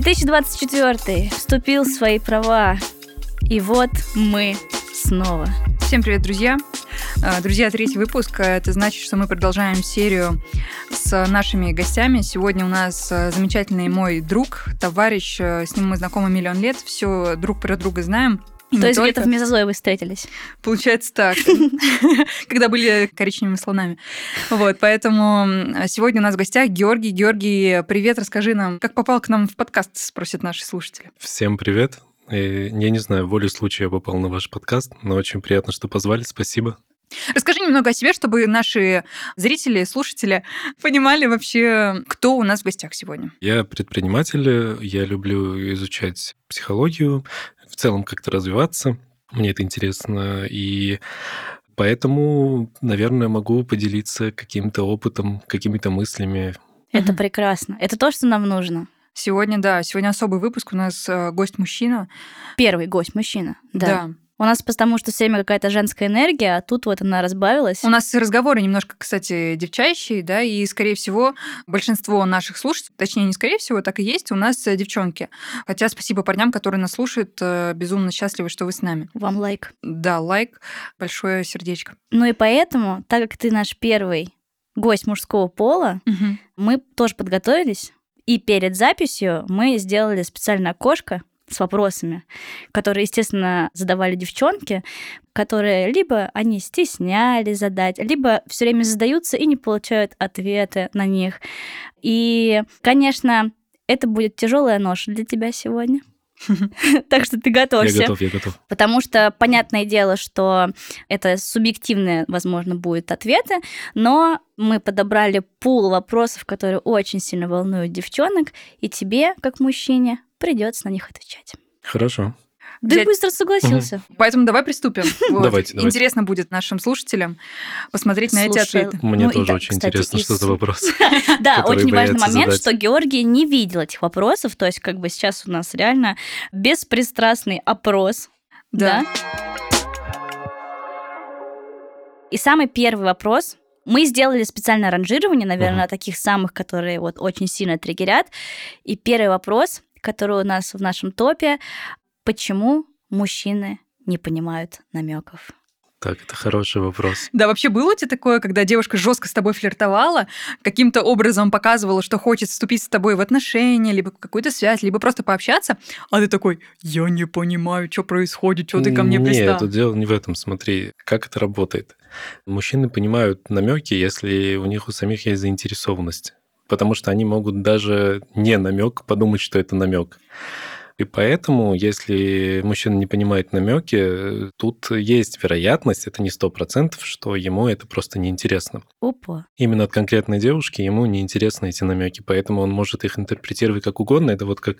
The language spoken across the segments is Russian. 2024 вступил в свои права. И вот мы снова. Всем привет, друзья. Друзья, третий выпуск. Это значит, что мы продолжаем серию с нашими гостями. Сегодня у нас замечательный мой друг, товарищ. С ним мы знакомы миллион лет. Все друг про друга знаем. И то есть только... где-то в мезозое вы встретились. Получается так, когда были коричневыми слонами. Вот, поэтому сегодня у нас в гостях Георгий. Георгий, привет, расскажи нам, как попал к нам в подкаст, спросят наши слушатели. Всем привет. Я не знаю, волей случая я попал на ваш подкаст, но очень приятно, что позвали, спасибо. Расскажи немного о себе, чтобы наши зрители, слушатели понимали вообще, кто у нас в гостях сегодня. Я предприниматель, я люблю изучать психологию, в целом как-то развиваться, мне это интересно, и поэтому, наверное, могу поделиться каким-то опытом, какими-то мыслями. Это прекрасно, это то, что нам нужно. Сегодня, да, сегодня особый выпуск, у нас гость-мужчина. Первый гость-мужчина, да. У нас потому что все время какая-то женская энергия, а тут вот она разбавилась. У нас разговоры немножко, кстати, девчачьи, да, и, скорее всего, большинство наших слушателей, точнее, не скорее всего, так и есть, у нас девчонки. Хотя спасибо парням, которые нас слушают, безумно счастливы, что вы с нами. Вам лайк. Да, лайк, большое сердечко. Ну и поэтому, так как ты наш первый гость мужского пола, мы тоже подготовились, и перед записью мы сделали специальное окошко, с вопросами, которые, естественно, задавали девчонки, которые либо они стеснялись задать, либо все время задаются и не получают ответы на них. И, конечно, это будет тяжелая ноша для тебя сегодня. Так что ты готовься. Я готов. Потому что, понятное дело, что это субъективные, возможно, будут ответы, но мы подобрали пул вопросов, которые очень сильно волнуют девчонок, и тебе, как мужчине, придется на них отвечать. Хорошо. Да, я быстро согласился. Поэтому давай приступим. Давайте. Интересно будет нашим слушателям посмотреть на эти ответы. Мне тоже очень интересно, что за вопрос. Да, очень важный момент, что Георгий не видел этих вопросов. То есть как бы сейчас у нас реально беспристрастный опрос. Да. И самый первый вопрос. Мы сделали специальное ранжирование, наверное, таких самых, которые вот очень сильно триггерят. И первый вопрос, который у нас в нашем топе. Почему мужчины не понимают намеков? Так, это хороший вопрос. Да, вообще было у тебя такое, когда девушка жестко с тобой флиртовала, каким-то образом показывала, что хочет вступить с тобой в отношения, либо какую-то связь, либо просто пообщаться, а ты такой, я не понимаю, что происходит, что ты ко мне пристал. Нет, это дело не в этом, смотри, как это работает. Мужчины понимают намеки, если у них у самих есть заинтересованность, потому что они могут даже не намек подумать, что это намек. И поэтому, если мужчина не понимает намеки, тут есть вероятность, это не 100%, что ему это просто неинтересно. Опа. Именно от конкретной девушки ему неинтересны эти намеки, поэтому он может их интерпретировать как угодно. Это вот как,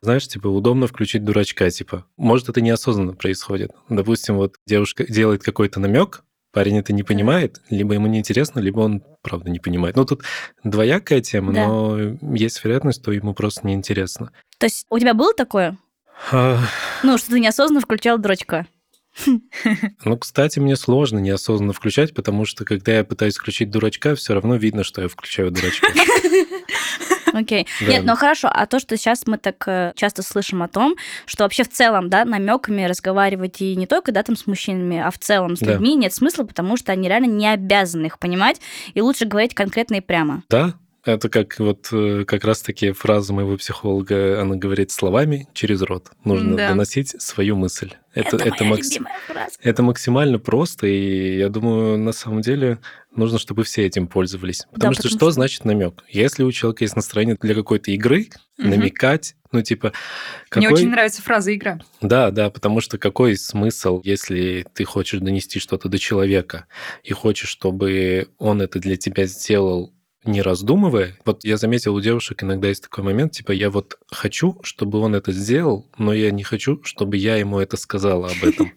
знаешь, типа удобно включить дурачка, типа. Может, это неосознанно происходит. Допустим, вот девушка делает какой-то намек, парень это не понимает, либо ему неинтересно, либо он, правда, не понимает. Ну, тут двоякая тема, да, но есть вероятность, что ему просто неинтересно. То есть у тебя было такое? Ну, что ты неосознанно включал дурачка? Ну, кстати, мне сложно неосознанно включать, потому что, когда я пытаюсь включить дурачка, все равно видно, что я включаю дурачка. Окей. Да. Нет, ну хорошо, а то, что сейчас мы так часто слышим о том, что вообще в целом, да, намеками разговаривать и не только, да, там с мужчинами, а в целом с людьми нет смысла, потому что они реально не обязаны их понимать, и лучше говорить конкретно и прямо. Да, это как вот как раз-таки фраза моего психолога, она говорит словами через рот. Нужно доносить свою мысль. Это моя любимая фраза. Это максимально просто, и я думаю, на самом деле нужно, чтобы все этим пользовались. Потому что значит намек? Если у человека есть настроение для какой-то игры, намекать, ну типа... Мне очень нравится фраза «игра». Да, потому что какой смысл, если ты хочешь донести что-то до человека и хочешь, чтобы он это для тебя сделал, не раздумывая. Вот я заметил, у девушек иногда есть такой момент, типа, я вот хочу, чтобы он это сделал, но я не хочу, чтобы я ему это сказала об этом.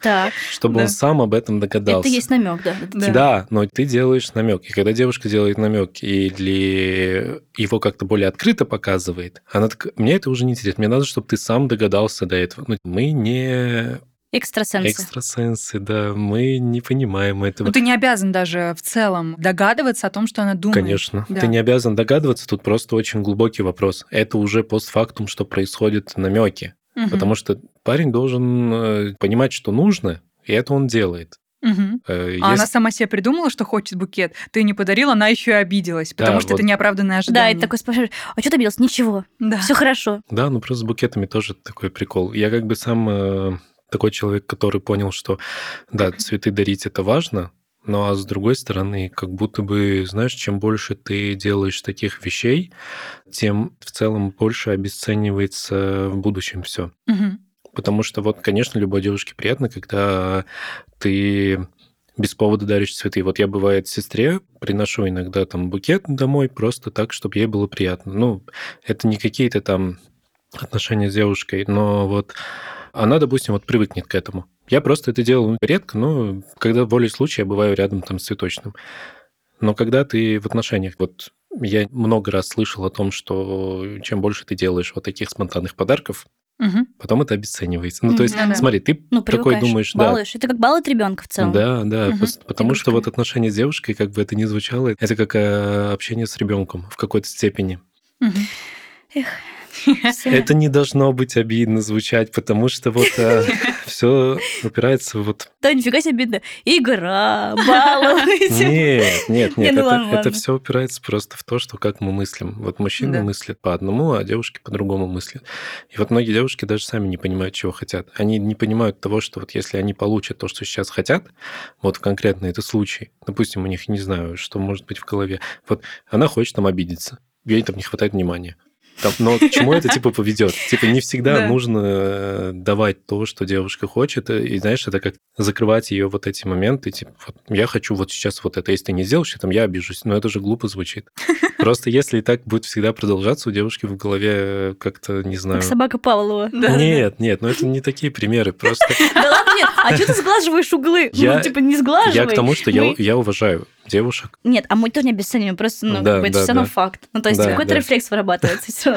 Чтобы он сам об этом догадался. Это есть намек, да. Да, но ты делаешь намек. И когда девушка делает намек или его как-то более открыто показывает, она такая, мне это уже не интересно, мне надо, чтобы ты сам догадался до этого. Мы не Экстрасенсы. Экстрасенсы, да. Мы не понимаем этого. Но ты не обязан даже в целом догадываться о том, что она думает. Конечно. Да. Ты не обязан догадываться, тут просто очень глубокий вопрос. Это уже постфактум, что происходят намеки. Угу. Потому что парень должен понимать, что нужно, и это он делает. Угу. А она сама себе придумала, что хочет букет. Ты не подарил, она еще и обиделась, потому что это неоправданное ожидание. Да, и такой спрашиваешь, а что ты обиделась? Ничего, все хорошо. Да, ну просто с букетами тоже такой прикол. Я как бы сам такой человек, который понял, что да, цветы дарить это важно, но а с другой стороны, как будто бы, знаешь, чем больше ты делаешь таких вещей, тем в целом больше обесценивается в будущем все. Угу. Потому что, вот, конечно, любой девушке приятно, когда ты без повода даришь цветы. Вот я, бывает, сестре приношу иногда там букет домой просто так, чтобы ей было приятно. Ну, это не какие-то там отношения с девушкой, но вот она, допустим, вот привыкнет к этому. Я просто это делаю редко, но когда в воле случая я бываю рядом там с цветочным. Но когда ты в отношениях... вот я много раз слышал о том, что чем больше ты делаешь вот таких спонтанных подарков, угу. Потом это обесценивается. Ну, то есть, смотри, ты такой думаешь... балуешь. Да, это как балует ребенка в целом. Да, да, угу. Потому что вот отношения с девушкой, как бы это ни звучало, это как общение с ребенком в какой-то степени. Угу. Эх. Это не должно быть обидно звучать, потому что вот все упирается вот... Да, нифига себе обидно. Игра, балуйте. Нет, это все упирается просто в то, что как мы мыслим. Вот мужчины мыслят по одному, а девушки по-другому мыслят. И вот многие девушки даже сами не понимают, чего хотят. Они не понимают того, что вот если они получат то, что сейчас хотят, вот в конкретно этот случай, допустим, у них, не знаю, что может быть в голове, вот она хочет там обидеться, ей там не хватает внимания. Там, но к чему это, типа, поведет? Типа, не всегда нужно давать то, что девушка хочет, и, знаешь, это как закрывать ее вот эти моменты, типа, вот, я хочу вот сейчас вот это, если ты не сделаешь, там, я обижусь, но это же глупо звучит. Просто если так будет всегда продолжаться, у девушки в голове как-то, не знаю... Как собака Павлова. Нет, ну это не такие примеры, просто... Да ладно, нет, а что ты сглаживаешь углы? Ну, типа, не сглаживай. Я к тому, что я уважаю девушек. Нет, а мы тоже не обесцениваем, просто, ну, да, это все равно факт. Ну, то есть какой-то рефлекс вырабатывается, все.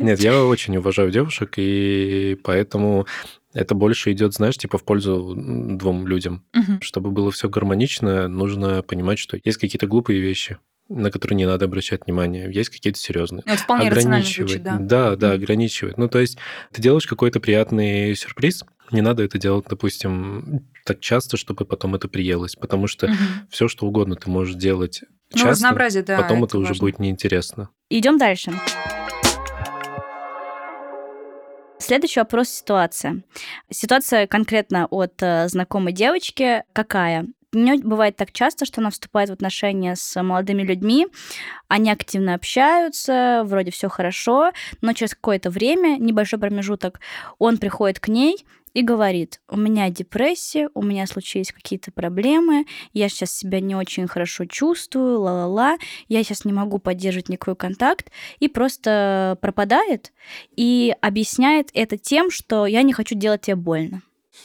Нет, я очень уважаю девушек, и поэтому это больше идет, знаешь, типа в пользу двум людям. Угу. Чтобы было все гармонично, нужно понимать, что есть какие-то глупые вещи, на которые не надо обращать внимание, есть какие-то серьезные. Это вполне рационально звучит, да. Да, ограничивает. Ну, то есть ты делаешь какой-то приятный сюрприз, не надо это делать, допустим, так часто, чтобы потом это приелось, потому что все, что угодно ты можешь делать часто, потом это уже будет неинтересно. Идем дальше. Следующий вопрос — ситуация. Ситуация конкретно от знакомой девочки какая? У нее бывает так часто, что она вступает в отношения с молодыми людьми, они активно общаются, вроде все хорошо, но через какое-то время, небольшой промежуток, он приходит к ней и говорит: у меня депрессия, у меня случились какие-то проблемы, я сейчас себя не очень хорошо чувствую, ла-ла-ла, я сейчас не могу поддерживать никакой контакт, и просто пропадает и объясняет это тем, что я не хочу делать тебе больно.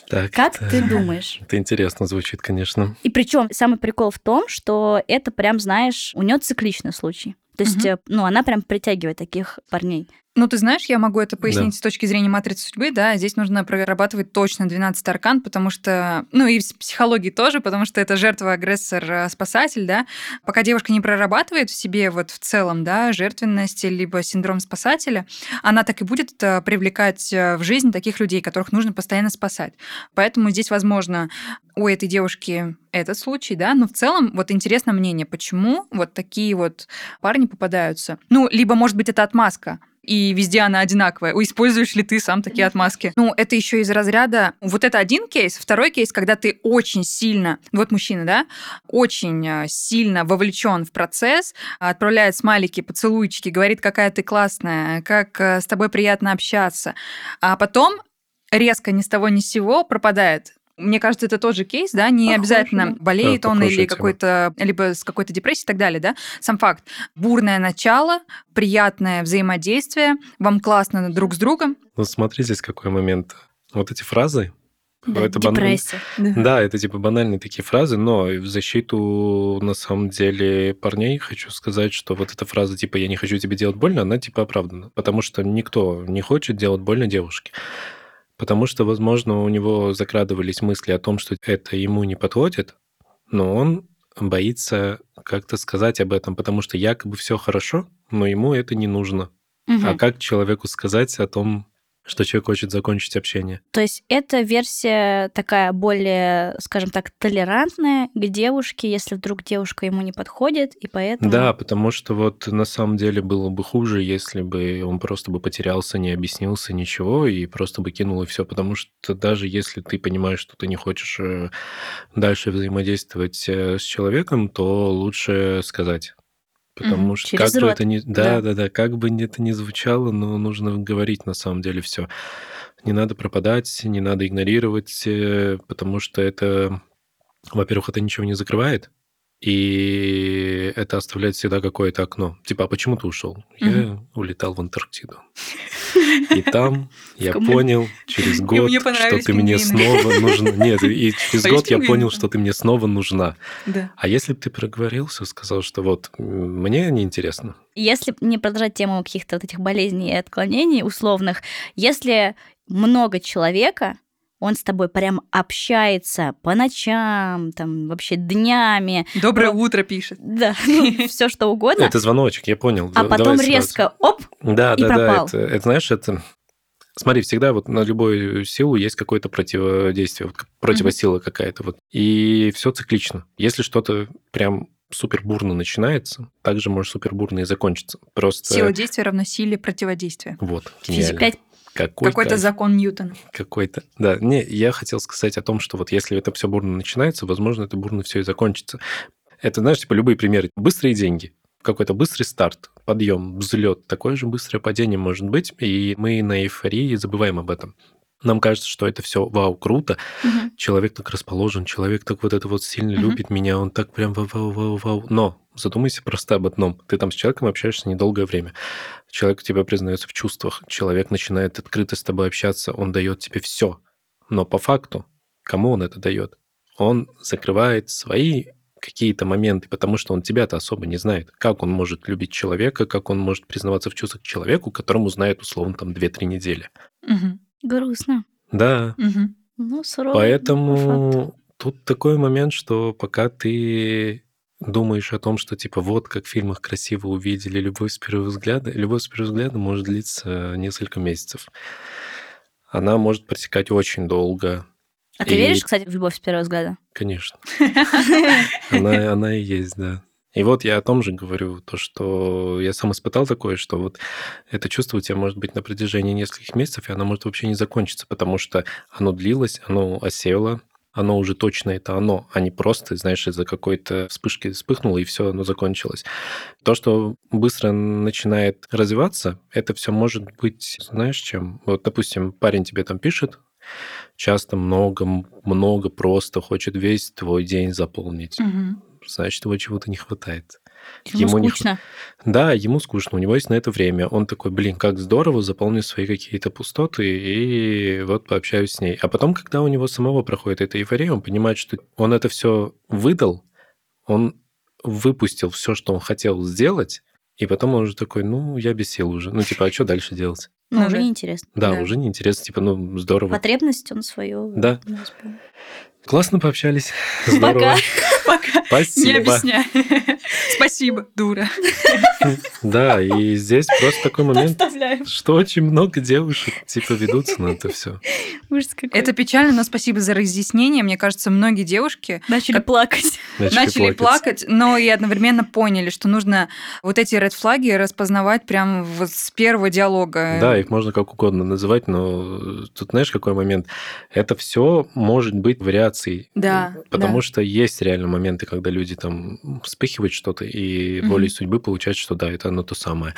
Так, как ты думаешь? Это интересно звучит, конечно. И причем самый прикол в том, что это прям, знаешь, у нее цикличный случай. То есть, ну, она прям притягивает таких парней. Ну, ты знаешь, я могу это пояснить с точки зрения матрицы судьбы, да, здесь нужно прорабатывать точно 12 аркан, потому что, ну, и в психологии тоже, потому что это жертва, агрессор, спасатель, да. Пока девушка не прорабатывает в себе вот в целом, да, жертвенность либо синдром спасателя, она так и будет привлекать в жизнь таких людей, которых нужно постоянно спасать. Поэтому здесь, возможно, у этой девушки этот случай, да, но в целом вот интересно мнение, почему вот такие вот парни попадаются. Ну, либо, может быть, это отмазка, и везде она одинаковая. Используешь ли ты сам такие отмазки? Ну, это еще из разряда... Вот это один кейс. Второй кейс, когда ты очень сильно... Вот мужчина, да? Очень сильно вовлечен в процесс, отправляет смайлики, поцелуйчики, говорит, какая ты классная, как с тобой приятно общаться. А потом резко ни с того ни с сего пропадает. Мне кажется, это тот же кейс, да, не обязательно болеет он или какой-то, либо с какой-то депрессией и так далее, да. Сам факт. Бурное начало, приятное взаимодействие, вам классно друг с другом. Ну, смотри, здесь какой момент. Вот эти фразы. Да, это депрессия. Да, это типа банальные такие фразы, но в защиту, на самом деле, парней хочу сказать, что вот эта фраза типа «я не хочу тебе делать больно», она типа оправдана, потому что никто не хочет делать больно девушке. Потому что, возможно, у него закрадывались мысли о том, что это ему не подходит, но он боится как-то сказать об этом, потому что якобы все хорошо, но ему это не нужно. Угу. А как человеку сказать о том, что человек хочет закончить общение? То есть это версия такая более, скажем так, толерантная к девушке, если вдруг девушка ему не подходит, и поэтому... Да, потому что вот на самом деле было бы хуже, если бы он просто бы потерялся, не объяснился ничего, и просто бы кинул, и все. Потому что даже если ты понимаешь, что ты не хочешь дальше взаимодействовать с человеком, то лучше сказать. Потому что как бы это ни... Да, как бы это ни звучало, но нужно говорить на самом деле все. Не надо пропадать, не надо игнорировать, потому что это, во-первых, это ничего не закрывает, и это оставляет всегда какое-то окно. Типа, а почему ты ушел? Я улетал в Антарктиду. И там я понял через год, что ты мне снова нужна. Нет, и через год я понял, что ты мне снова нужна. А если бы ты проговорился, сказал, что вот, мне неинтересно. Если не продолжать тему каких-то вот этих болезней и отклонений условных, если много человека... Он с тобой прям общается по ночам, там вообще днями. Доброе утро пишет. Да, все что угодно. Это звоночек, я понял. А потом резко оп, и пропал. Да, это знаешь, это... Смотри, всегда вот на любую силу есть какое-то противодействие, противосила какая-то. И все циклично. Если что-то прям супербурно начинается, также может супербурно и закончиться. Просто... Сила действия равна силе противодействия. Вот, гениально. Какой-то закон Ньютона. Какой-то, да. Не, я хотел сказать о том, что вот если это все бурно начинается, возможно, это бурно все и закончится. Это, знаешь, типа любые примеры. Быстрые деньги, какой-то быстрый старт, подъем, взлет, такое же быстрое падение может быть, и мы на эйфории забываем об этом. Нам кажется, что это все вау, круто. Угу. Человек так расположен, человек так вот это вот сильно любит меня, он так прям вау-вау-вау-вау. Но задумайся просто об одном. Ты там с человеком общаешься недолгое время. Человек тебя признается в чувствах, человек начинает открыто с тобой общаться, он дает тебе все. Но по факту, кому он это дает? Он закрывает свои какие-то моменты, потому что он тебя-то особо не знает. Как он может любить человека, как он может признаваться в чувствах человеку, которому знает условно там 2-3 недели. Угу. Грустно. Да. Угу. Ну, суровый. Поэтому тут такой момент, что пока ты думаешь о том, что типа вот как в фильмах красиво увидели любовь с первого взгляда, любовь с первого взгляда может длиться несколько месяцев. Она может протекать очень долго. А ты веришь, кстати, в любовь с первого взгляда? Конечно. Она и есть, да. И вот я о том же говорю, то, что я сам испытал такое, что вот это чувство у тебя может быть на протяжении нескольких месяцев, и оно может вообще не закончиться, потому что оно длилось, оно осело, оно уже точно это оно, а не просто, знаешь, из-за какой-то вспышки вспыхнуло, и все, оно закончилось. То, что быстро начинает развиваться, это все может быть, знаешь, чем? Вот, допустим, парень тебе там пишет, часто много просто хочет весь твой день заполнить. Угу. Значит, его чего-то не хватает. Ему скучно. Да, ему скучно, у него есть на это время. Он такой, блин, как здорово, заполню свои какие-то пустоты и вот пообщаюсь с ней. А потом, когда у него самого проходит эта эйфория, он понимает, что он это все выдал, он выпустил все, что он хотел сделать, и потом он уже такой, ну, я без сил уже. Ну, типа, а что дальше делать? Ну, уже неинтересно. Да, уже неинтересно, типа, ну, здорово. Потребность он свою. Да. Классно пообщались. Здорово. Пока. Спасибо. Не объясняй. Спасибо, дура. Да, и здесь просто такой момент, что очень много девушек типа ведутся на это все. Это печально, но спасибо за разъяснение. Мне кажется, многие девушки начали плакать. Но и одновременно поняли, что нужно вот эти ред-флаги распознавать прямо с первого диалога. Да, их можно как угодно называть, но тут знаешь, какой момент? Это все может быть вариацией. Да. Потому что есть реально моменты, когда люди там вспыхивают что-то, и волей судьбы получается, что да, это оно то самое.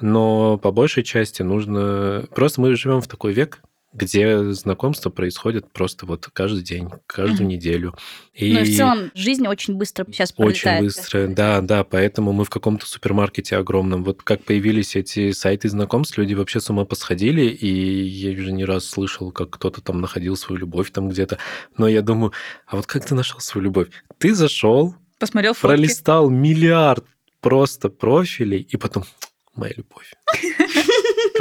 Но по большей части нужно... Просто мы живем в такой век, где знакомства происходят просто вот каждый день, каждую неделю. И... Ну и в целом жизнь очень быстро сейчас пролетает. Очень быстро, да, поэтому мы в каком-то супермаркете огромном. Вот как появились эти сайты знакомств, люди вообще с ума посходили, и я уже не раз слышал, как кто-то там находил свою любовь там где-то. Но я думаю, а вот как ты нашел свою любовь? Ты зашел, посмотрел фотки, пролистал миллиард просто профилей, и потом моя любовь.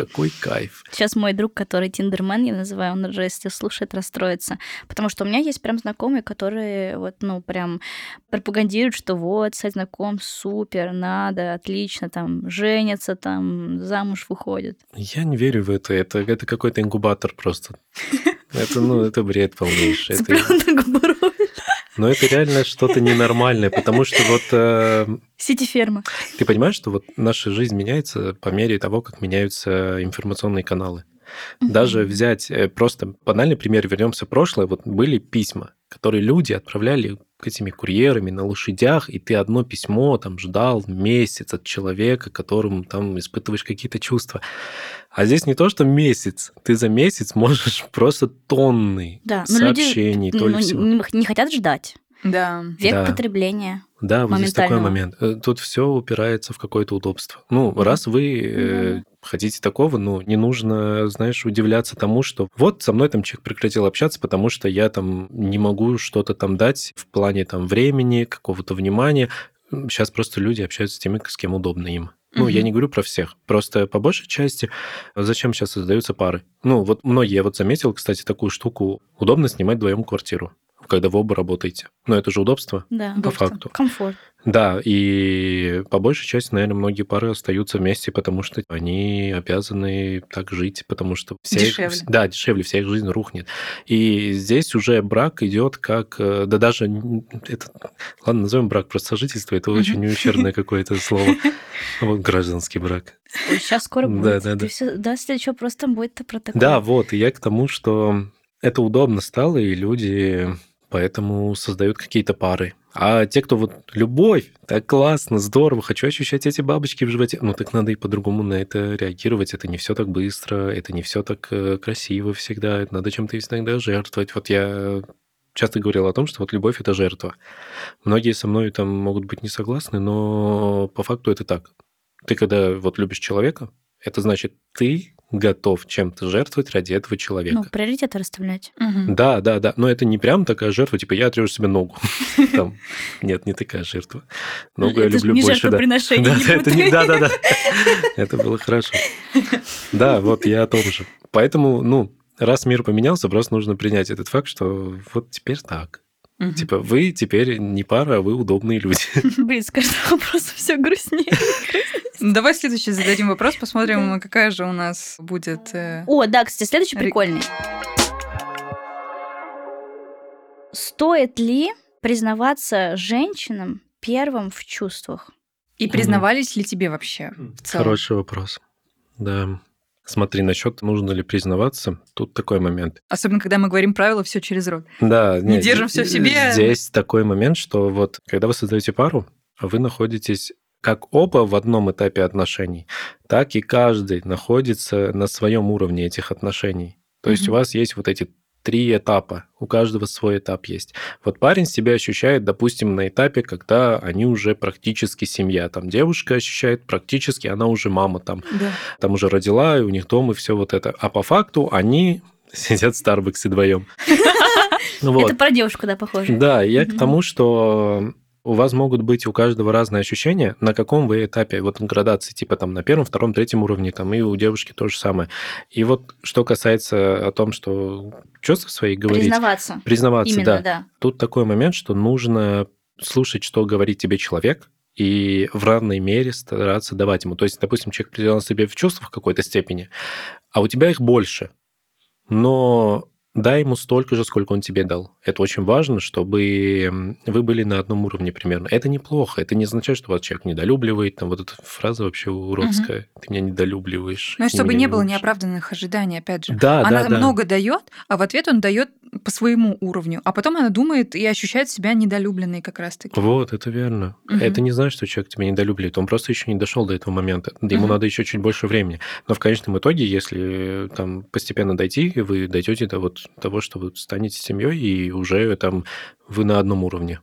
Какой кайф. Сейчас мой друг, который тиндермен, я называю, он уже, если слушает, расстроится. Потому что у меня есть прям знакомые, которые вот, ну, прям пропагандируют, что вот, стать знаком, супер, надо, отлично, там, женятся, там, замуж выходят. Я не верю в это какой-то инкубатор просто. Это, ну, это бред полнейший. Но это реально что-то ненормальное, потому что вот... Сити-ферма. Ты понимаешь, что вот наша жизнь меняется по мере того, как меняются информационные каналы. Даже взять просто банальный пример, вернемся в прошлое, вот были письма, которые люди отправляли к этими курьерами на лошадях, и ты одно письмо там ждал месяц от человека, которому там испытываешь какие-то чувства. А здесь не то, что месяц. Ты за месяц можешь просто тонны сообщений. Да, но люди не хотят ждать. Да. Век потребления. Да, вот здесь такой момент. Тут все упирается в какое-то удобство. Ну, раз вы хотите такого, ну, не нужно, знаешь, удивляться тому, что вот со мной там человек прекратил общаться, потому что я там не могу что-то там дать в плане там времени, какого-то внимания. Сейчас просто люди общаются с теми, с кем удобно им. Ну, я не говорю про всех. Просто по большей части зачем сейчас создаются пары? Ну, вот многие, я вот заметил, кстати, такую штуку. Удобно снимать вдвоем квартиру, когда вы оба работаете. Но это же удобство, да, по факту. Комфорт. Да, и по большей части, наверное, многие пары остаются вместе, потому что они обязаны так жить, потому что... Дешевле, вся их жизнь рухнет. И здесь уже брак идет как... Да даже... Это, ладно, назовем брак, просто сожительство, это очень ущербное какое-то слово. Вот гражданский брак. Сейчас скоро будет. Да, следующего просто будет протокол. Да, вот, и я к тому, что это удобно стало, и люди... Поэтому создают какие-то пары. А те, кто вот любовь, так классно, здорово, хочу ощущать эти бабочки в животе. Ну так надо и по-другому на это реагировать. Это не все так быстро, это не все так красиво всегда. Это надо чем-то иногда жертвовать. Вот я часто говорил о том, что вот любовь – это жертва. Многие со мной там могут быть не согласны, но по факту это так. Ты когда вот любишь человека, это значит, ты готов чем-то жертвовать ради этого человека. Ну, приоритеты расставлять. Да. Но это не прям такая жертва, типа, я отрежу себе ногу. Нет, не такая жертва. Ногу я люблю больше. Это не жертвоприношение. Да. Это было хорошо. Да, вот я о том же. Поэтому, ну, раз мир поменялся, просто нужно принять этот факт, что вот теперь так. Типа, вы теперь не пара, а вы удобные люди. Блин, с каждым вопросом все грустнее. Давай следующий зададим вопрос, посмотрим, какая же у нас будет... О, да, кстати, следующий прикольный. Стоит ли признаваться женщинам первым в чувствах? И признавались ли тебе вообще в целом? Хороший вопрос, да. Смотри, насчет нужно ли признаваться, тут такой момент. Особенно, когда мы говорим правила, все через рот. Да. Не держим все в себе. Здесь такой момент, что вот, когда вы создаете пару, вы находитесь как оба в одном этапе отношений, так и каждый находится на своем уровне этих отношений. То есть у вас есть вот эти 3 этапа, у каждого свой этап есть. Вот парень себя ощущает, допустим, на этапе, когда они уже практически семья. Там девушка ощущает практически, она уже мама там. Да. Там уже родила, и у них дом, и все вот это. А по факту они сидят в Старбаксе вдвоем. Это про девушку, да, похоже. Да, я к тому, что... У вас могут быть у каждого разные ощущения, на каком вы этапе, вот градации, типа там на 1, 2, 3 уровне, там и у девушки то же самое. И вот что касается о том, что чувства свои говорить... Признаваться, именно, да. Тут такой момент, что нужно слушать, что говорит тебе человек, и в равной мере стараться давать ему. То есть, допустим, человек признался себе в чувствах в какой-то степени, а у тебя их больше, но... Дай ему столько же, сколько он тебе дал. Это очень важно, чтобы вы были на одном уровне примерно. Это неплохо. Это не означает, что вас человек недолюбливает. Там вот эта фраза вообще уродская. Ты меня недолюбливаешь. Ну, и чтобы не было неоправданных ожиданий, опять же. Да, она много дает, а в ответ он дает по своему уровню. А потом она думает и ощущает себя недолюбленной как раз-таки. Вот, это верно. Это не значит, что человек тебя недолюбливает. Он просто еще не дошел до этого момента. Ему надо еще чуть больше времени. Но в конечном итоге, если там постепенно дойти, вы дойдете до вот того, что вы станете семьей, и уже там вы на одном уровне.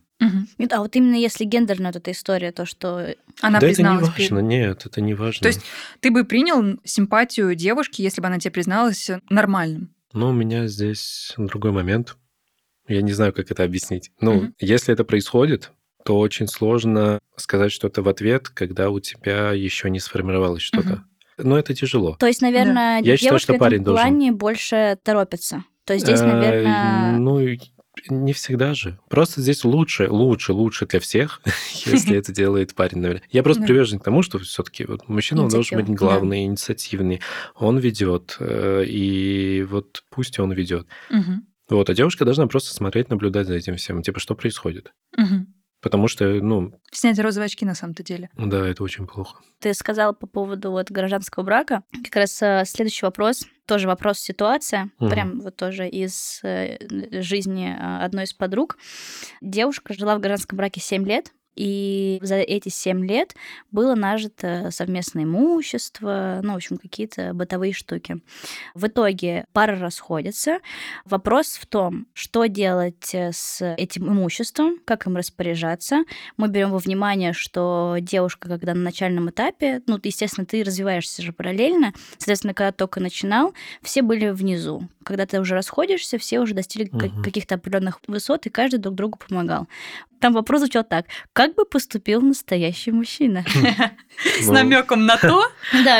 Нет, а вот именно если гендерная эта история, то что она призналась... Да, это не важно, нет, это не важно. То есть ты бы принял симпатию девушки, если бы она тебе призналась, нормальным? Ну, у меня здесь другой момент. Я не знаю, как это объяснить. Ну, если это происходит, то очень сложно сказать что-то в ответ, когда у тебя еще не сформировалось что-то. но это тяжело. То есть, наверное, да. Я считаю, что парень должен. В этом плане больше торопится. То есть здесь, наверное... Ну, не всегда же. Просто здесь лучше для всех, если это делает парень, наверное. Я просто привержен к тому, что все-таки мужчина должен быть главный, инициативный. Он ведет, и вот пусть он ведет. Вот, а девушка должна просто смотреть, наблюдать за этим всем. Типа, что происходит? Потому что, Снять розовые очки на самом-то деле. Да, это очень плохо. Ты сказала по поводу гражданского брака. Как раз следующий вопрос, тоже вопрос-ситуация, прям тоже из жизни одной из подруг. Девушка жила в гражданском браке 7 лет, и за эти 7 лет было нажито совместное имущество, в общем, какие-то бытовые штуки. В итоге пары расходятся. Вопрос в том, что делать с этим имуществом, как им распоряжаться. Мы берем во внимание, что девушка, когда на начальном этапе, естественно, ты развиваешься же параллельно, соответственно, когда только начинал, все были внизу. Когда ты уже расходишься, все уже достигли каких-то определенных высот, и каждый друг другу помогал. Там вопрос звучал так: как бы поступил настоящий мужчина? С намеком на то,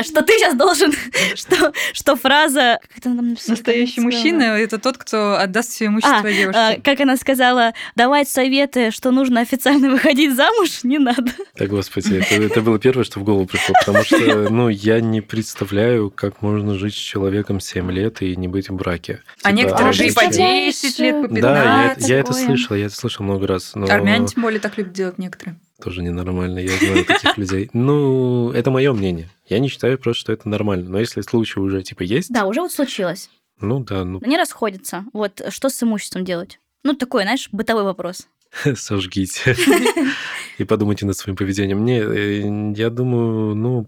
что ты сейчас должен, что фраза... Настоящий мужчина – это тот, кто отдаст все имущество девушке. Как она сказала, давать советы, что нужно официально выходить замуж, не надо. Да, господи, это было первое, что в голову пришло, потому что я не представляю, как можно жить с человеком 7 лет и не быть в браке. А некоторые же и по 10 лет, по 15. Да, я это слышал много раз. Армяне, тем более, так любят делать некоторые. Тоже ненормально, я знаю таких людей. Это мое мнение. Я не считаю просто, что это нормально. Но если случай уже есть... Да, уже случилось. Они расходятся. Что с имуществом делать? Такой, знаешь, бытовой вопрос. Сожгите. И подумайте над своим поведением. Не, я думаю,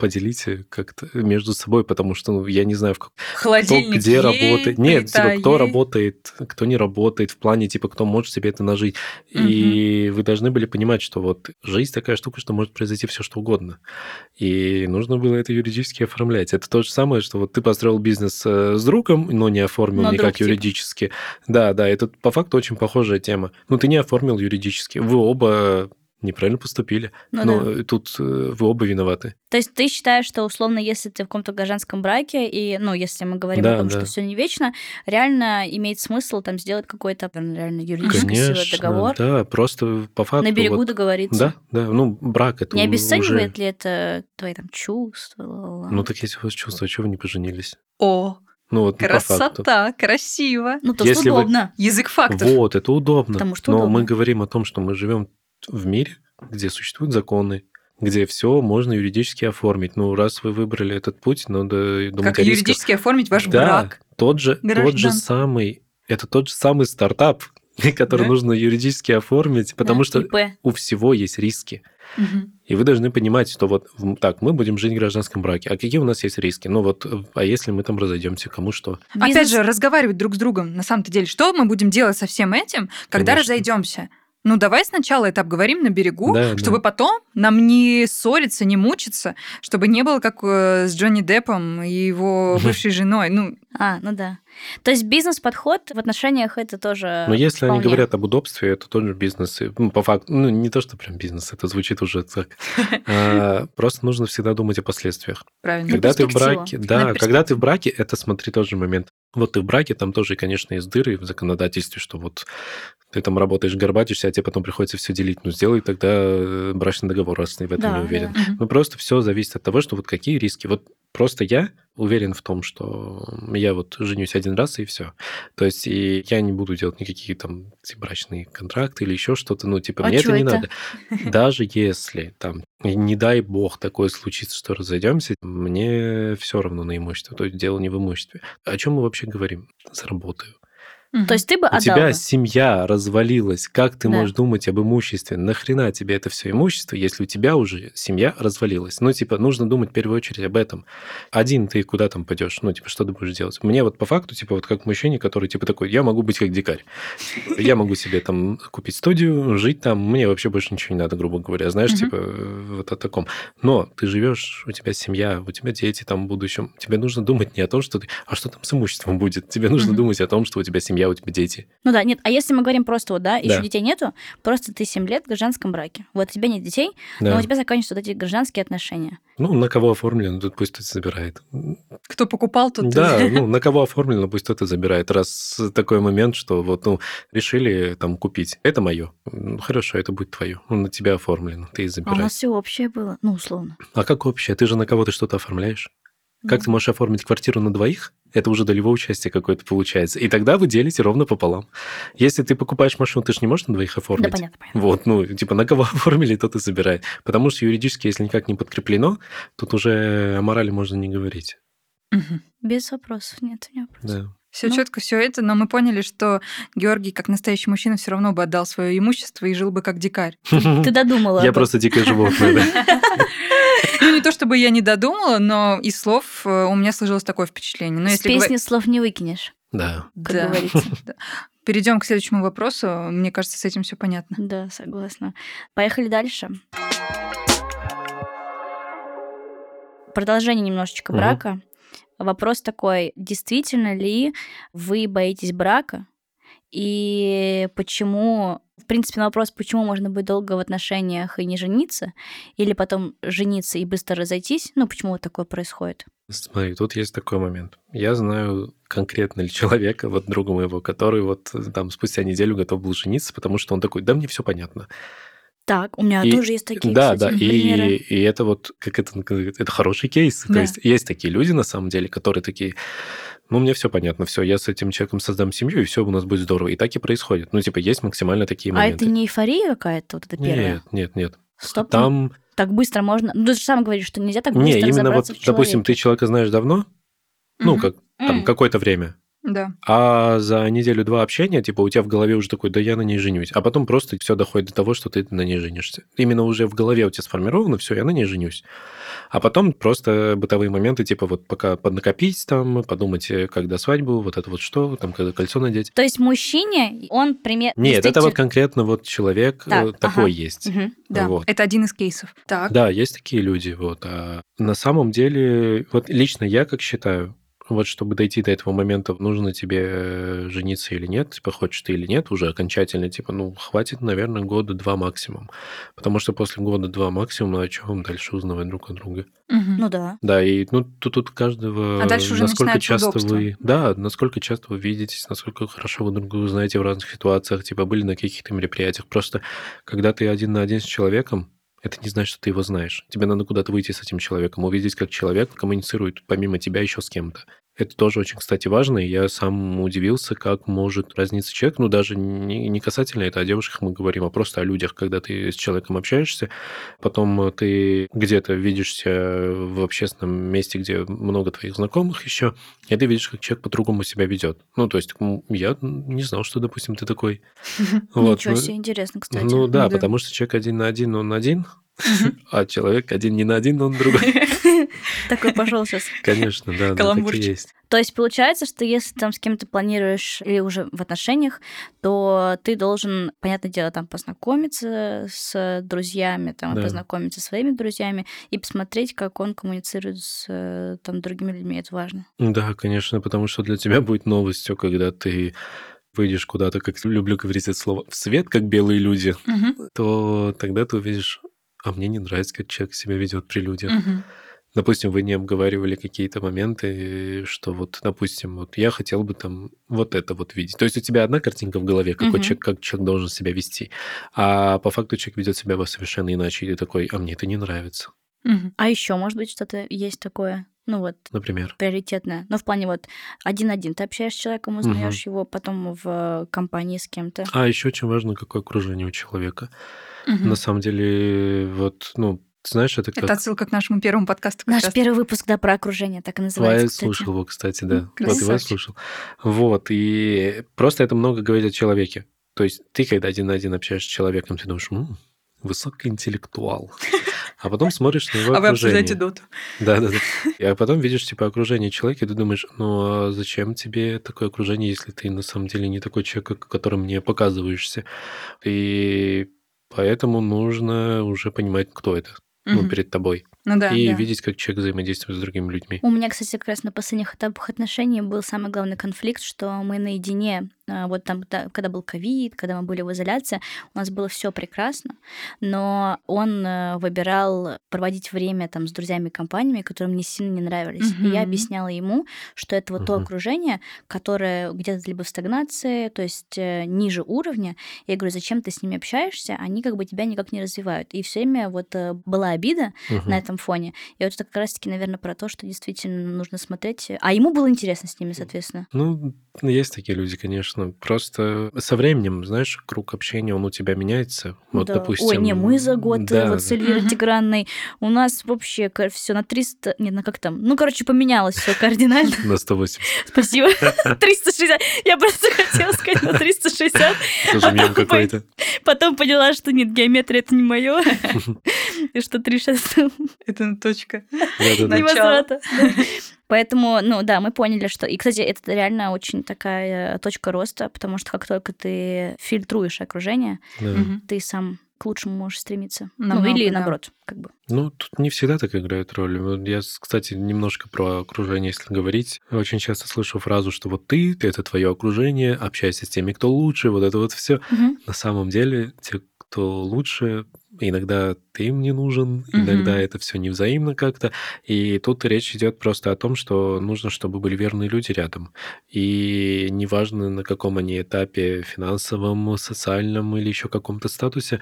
поделите как-то между собой, потому что я не знаю, кто где работает. Нет, кто работает, кто не работает, в плане, кто может себе это нажить. И вы должны были понимать, что жизнь такая штука, что может произойти все что угодно. И нужно было это юридически оформлять. Это то же самое, что ты построил бизнес с другом, но не оформил никак юридически. Да, это по факту очень похожая тема. Ты не оформил юридически. Вы оба неправильно поступили. Но тут вы оба виноваты. То есть ты считаешь, что, условно, если ты в каком-то гражданском браке, и, если мы говорим о том, что все не вечно, реально имеет смысл там сделать какой-то реально юридический договор? Да, просто по факту... На берегу договориться? Да, брак это не уже... Не обесценивает ли это твои чувства? Так если у вас чувства, чего вы не поженились? О! Красота, красиво. То есть удобно. Язык фактов. Это удобно. Потому что удобно. Но мы говорим о том, что мы живем в мире, где существуют законы, где все можно юридически оформить. Раз вы выбрали этот путь, надо думать как о рисках. Юридически оформить ваш брак. Да, тот же самый стартап, который нужно юридически оформить, потому что у всего есть риски. И вы должны понимать, что мы будем жить в гражданском браке. А какие у нас есть риски? А если мы там разойдемся, кому что? Опять же, разговаривать друг с другом, на самом-то деле, что мы будем делать со всем этим, когда разойдемся? Давай сначала это обговорим на берегу, чтобы потом нам не ссориться, не мучиться, чтобы не было как с Джонни Деппом и его бывшей женой. То есть бизнес-подход в отношениях это тоже... Но если они говорят об удобстве, это тоже бизнес. По факту, не то, что прям бизнес, это звучит уже так. Просто нужно всегда думать о последствиях. Правильно. Когда ты в браке... Да, когда ты в браке, это смотри тот же момент. Ты в браке, там тоже, конечно, есть дыры в законодательстве, что ты там работаешь, горбатишься, а тебе потом приходится все делить. Сделай тогда брачный договор, раз ты в этом не уверен. Просто все зависит от того, что какие риски. Просто я уверен в том, что я женюсь один раз, и все. То есть я не буду делать никакие там брачные контракты или еще что-то. Мне это не надо. Даже если там, не дай бог, такое случится, что разойдемся, мне все равно на имущество. То есть дело не в имуществе. О чем мы вообще говорим? Заработаю. То есть ты бы отдал. У тебя семья развалилась. Как ты можешь думать об имуществе? Нахрена тебе это все имущество, если у тебя уже семья развалилась? Нужно думать в первую очередь об этом. Один ты куда там пойдешь? Что ты будешь делать? Мне по факту, как мужчине, который такой, я могу быть как дикарь. Я могу себе там купить студию, жить там, мне вообще больше ничего не надо, грубо говоря. Знаешь, о таком. Но ты живешь, у тебя семья, у тебя дети там в будущем. Тебе нужно думать не о том, что ты... А что там с имуществом будет? Тебе нужно думать о том, что у тебя семья. семья, у тебя дети. Ну да, нет, а если мы говорим просто, вот, да, еще да. детей нету, просто ты 7 лет в гражданском браке. Вот у тебя нет детей, да. но у тебя заканчиваются вот эти гражданские отношения. Ну, на кого оформлено, тут пусть кто-то забирает. Кто покупал, тот... Да, ну, на кого оформлено, пусть кто-то забирает. Раз такой момент, что вот, ну, решили там купить, это мое. Ну, хорошо, это будет твое. Ну, на тебя оформлено, ты и забирай. А у нас все общее было, ну, условно. А как общее? Ты же на кого-то что-то оформляешь. Как ты можешь оформить квартиру на двоих? Это уже долевое участие какое-то получается. И тогда вы делите ровно пополам. Если ты покупаешь машину, ты же не можешь на двоих оформить. Да, понятно, понятно. Вот, ну, типа, на кого оформили, тот и забирает. Потому что юридически, если никак не подкреплено, тут уже о морали можно не говорить. Угу. Без вопросов, нет, не вопрос. Да. Все четко, все это, но мы поняли, что Георгий, как настоящий мужчина, все равно бы отдал свое имущество и жил бы как дикарь. Ты додумала. Я просто дикое животное. Ну, не то чтобы я не додумала, но из слов у меня сложилось такое впечатление. Но с если песни слов не выкинешь. Да. Как да. говорится. Да. Перейдем к следующему вопросу. Мне кажется, с этим все понятно. Да, согласна. Поехали дальше. Продолжение немножечко брака. Вопрос такой: действительно ли вы боитесь брака? И почему, в принципе, на вопрос, почему можно быть долго в отношениях и не жениться, или потом жениться и быстро разойтись, ну, почему вот такое происходит? Смотри, тут есть такой момент. Я знаю конкретно ли человека, вот друга моего, который вот там спустя неделю готов был жениться, потому что он такой, да, мне все понятно. Так, у меня тоже есть такие, да, кстати, да, примеры. И это вот, как это хороший кейс. Да. То есть есть такие люди, на самом деле, которые такие, ну, мне все понятно, все, я с этим человеком создам семью, и все у нас будет здорово. И так и происходит. Ну, типа, есть максимально такие моменты. А это не эйфория какая-то вот эта первая? Нет. Стоп, там... так быстро можно... Ну, ты же сам говоришь, что нельзя так быстро разобраться вот, в человеке. Допустим, ты человека знаешь давно, ну, как там какое-то время. Да. А за неделю-два общения, типа, у тебя в голове уже такой, да я на ней женюсь. А потом просто все доходит до того, что ты на ней женишься. Именно уже в голове у тебя сформировано, все, я на ней женюсь. А потом просто бытовые моменты, типа, вот пока поднакопить там, подумать, когда свадьбу, вот это вот что, там, когда кольцо надеть. То есть мужчине, он пример... Нет, это вот конкретно вот человек так, такой есть. Угу, да, вот. Это один из кейсов. Так. Да, есть такие люди, вот. А на самом деле, вот лично я как считаю, вот чтобы дойти до этого момента, нужно тебе жениться или нет, типа, хочешь ты или нет, уже окончательно, типа, ну, хватит, наверное, года-два максимум. Потому что после года-два максимум, о чем дальше узнавать друг от друга? Ну да. Да, и ну, тут каждого... А дальше уже насколько часто удобство. Да, насколько часто вы видитесь, насколько хорошо вы друг друга знаете в разных ситуациях, типа, были на каких-то мероприятиях. Просто когда ты один на один с человеком, это не значит, что ты его знаешь. Тебе надо куда-то выйти с этим человеком, увидеть, как человек коммуницирует помимо тебя еще с кем-то. Это тоже очень, кстати, важно, и я сам удивился, как может разниться человек, ну, даже не касательно это, о девушках мы говорим, а просто о людях, когда ты с человеком общаешься, потом ты где-то видишься в общественном месте, где много твоих знакомых еще, и ты видишь, как человек по-другому себя ведет. Ну, то есть я не знал, что, допустим, ты такой. Ничего себе, интересно, кстати. Ну, да, потому что человек один на один, он один, а человек один не на один, он другой. Такой пошел сейчас. Конечно, да, такие есть. То есть получается, что если там с кем-то планируешь или уже в отношениях, то ты должен, понятное дело, там познакомиться с друзьями, там познакомиться со своими друзьями и посмотреть, как он коммуницирует с там другими людьми. Это важно. Да, конечно, потому что для тебя будет новостью, когда ты выйдешь куда-то, как люблю говорить это слово, в свет, как белые люди, то тогда ты увидишь, а мне не нравится, как человек себя ведет при людях. Допустим, вы не обговаривали какие-то моменты, что вот, допустим, вот я хотел бы там вот это вот видеть. То есть у тебя одна картинка в голове, какой человек, как человек должен себя вести, а по факту человек ведет себя совершенно иначе, и ты такой, а мне это не нравится. А еще, может быть, что-то есть такое, ну вот, например, приоритетное. Ну, в плане вот один-один ты общаешься с человеком, узнаешь его, потом в компании с кем-то. А еще очень важно, какое окружение у человека. На самом деле, вот, ну, знаешь, это как... Это отсылка к нашему первому подкасту. Наш первый выпуск, да, про окружение, так и называется, кстати. Я слушал его, кстати, да. Красавчик. Вот, я слушал. Вот, и просто это много говорит о человеке. То есть ты, когда один на один общаешься с человеком, ты думаешь, высокоинтеллектуал. А потом смотришь на его окружение. А вы обсуждаете доту. Да. А потом видишь, типа, окружение человека, и ты думаешь, ну, а зачем тебе такое окружение, если ты, на самом деле, не такой человек, которым мне показываешься? И поэтому нужно уже понимать, кто это. Ну, перед тобой. Ну, да, и да. видеть, как человек взаимодействует с другими людьми. У меня, кстати, как раз на последних этапах отношений был самый главный конфликт, что мы наедине, вот там, когда был ковид, когда мы были в изоляции, у нас было все прекрасно, но он выбирал проводить время там с друзьями и компаниями, которые мне сильно не нравились. И я объясняла ему, что это вот то окружение, которое где-то либо в стагнации, то есть ниже уровня. Я говорю, зачем ты с ними общаешься? Они как бы тебя никак не развивают. И все время вот была обида на этом фоне. И вот это как раз-таки, наверное, про то, что действительно нужно смотреть. А ему было интересно с ними, соответственно. Ну, есть такие люди, конечно. Просто со временем, знаешь, круг общения, он у тебя меняется. Вот, да. допустим... Ой, не, мы за год вот с Эльвирой Тигранной. У нас вообще все на 300... Нет, на как там? Ну, короче, поменялось все кардинально. На 180. Спасибо. 360. Я просто хотела сказать на 360. Тоже мем какой-то. Потом поняла, что нет, геометрия — это не мое. И что 360... Это точка. Невозврата. Поэтому, ну да, мы поняли, что... И, кстати, это реально очень такая точка роста, потому что как только ты фильтруешь окружение, ты сам к лучшему можешь стремиться. Намного, ну или наоборот, как бы. Ну, тут не всегда так играет роль. Я, кстати, немножко про окружение, если говорить. Очень часто слышу фразу, что вот ты, это твое окружение, общайся с теми, кто лучше, вот это вот все. На самом деле, те, кто лучше... Иногда ты им не нужен, иногда это все невзаимно как-то. И тут речь идет просто о том, что нужно, чтобы были верные люди рядом. И неважно, на каком они этапе, финансовом, социальном или еще каком-то статусе,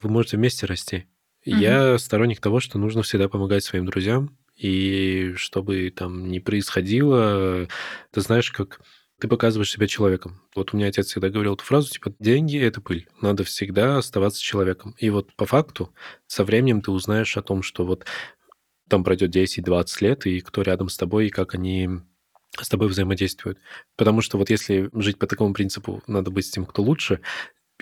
вы можете вместе расти. Я сторонник того, что нужно всегда помогать своим друзьям. И что бы там ни происходило, ты знаешь, как... Ты показываешь себя человеком. Вот у меня отец всегда говорил эту фразу, типа, деньги — это пыль. Надо всегда оставаться человеком. И вот по факту со временем ты узнаешь о том, что вот там пройдет 10-20 лет, и кто рядом с тобой, и как они с тобой взаимодействуют. Потому что вот если жить по такому принципу, надо быть с тем, кто лучше,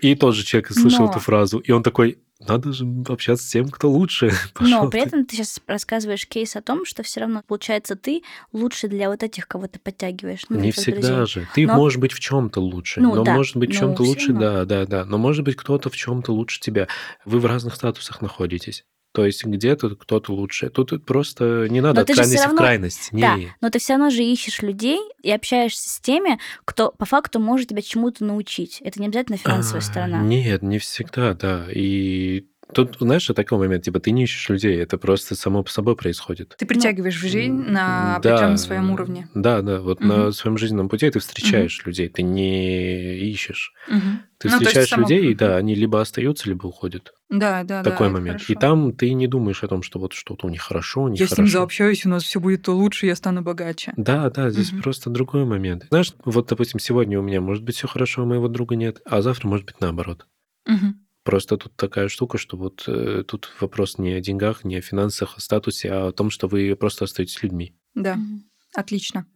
и тот же человек слышал эту фразу, и он такой... Надо же общаться с тем, кто лучше. Но при этом ты сейчас рассказываешь кейс о том, что все равно, получается, ты лучше для вот этих, кого ты подтягиваешь. Ну, не всегда друзей. Же. Ты можешь быть в чем-то лучше. Ну, но да. может быть в чем-то лучше, да. Но может быть кто-то в чем-то лучше тебя. Вы в разных статусах находитесь. То есть где-то кто-то лучше. Тут просто не надо от крайности в крайность. Да, но ты все равно же ищешь людей и общаешься с теми, кто по факту может тебя чему-то научить. Это не обязательно финансовая сторона. Нет, не всегда, да. И тут, знаешь, такой момент, типа, ты не ищешь людей, это просто само по собой происходит. Ты притягиваешь в жизнь на определенном своем уровне. Да, вот на своем жизненном пути ты встречаешь людей, ты не ищешь. Ты встречаешь людей, и да, они либо остаются, либо уходят. Да. Такой момент. Хорошо. И там ты не думаешь о том, что вот что-то у них хорошо, не хорошо. Я с ним заобщаюсь, у нас все будет то лучше, я стану богаче. Да, здесь просто другой момент. Знаешь, вот, допустим, сегодня у меня может быть все хорошо, а моего друга нет, а завтра может быть наоборот. Просто тут такая штука, что вот тут вопрос не о деньгах, не о финансах, о статусе, а о том, что вы просто остаетесь людьми. Да, отлично.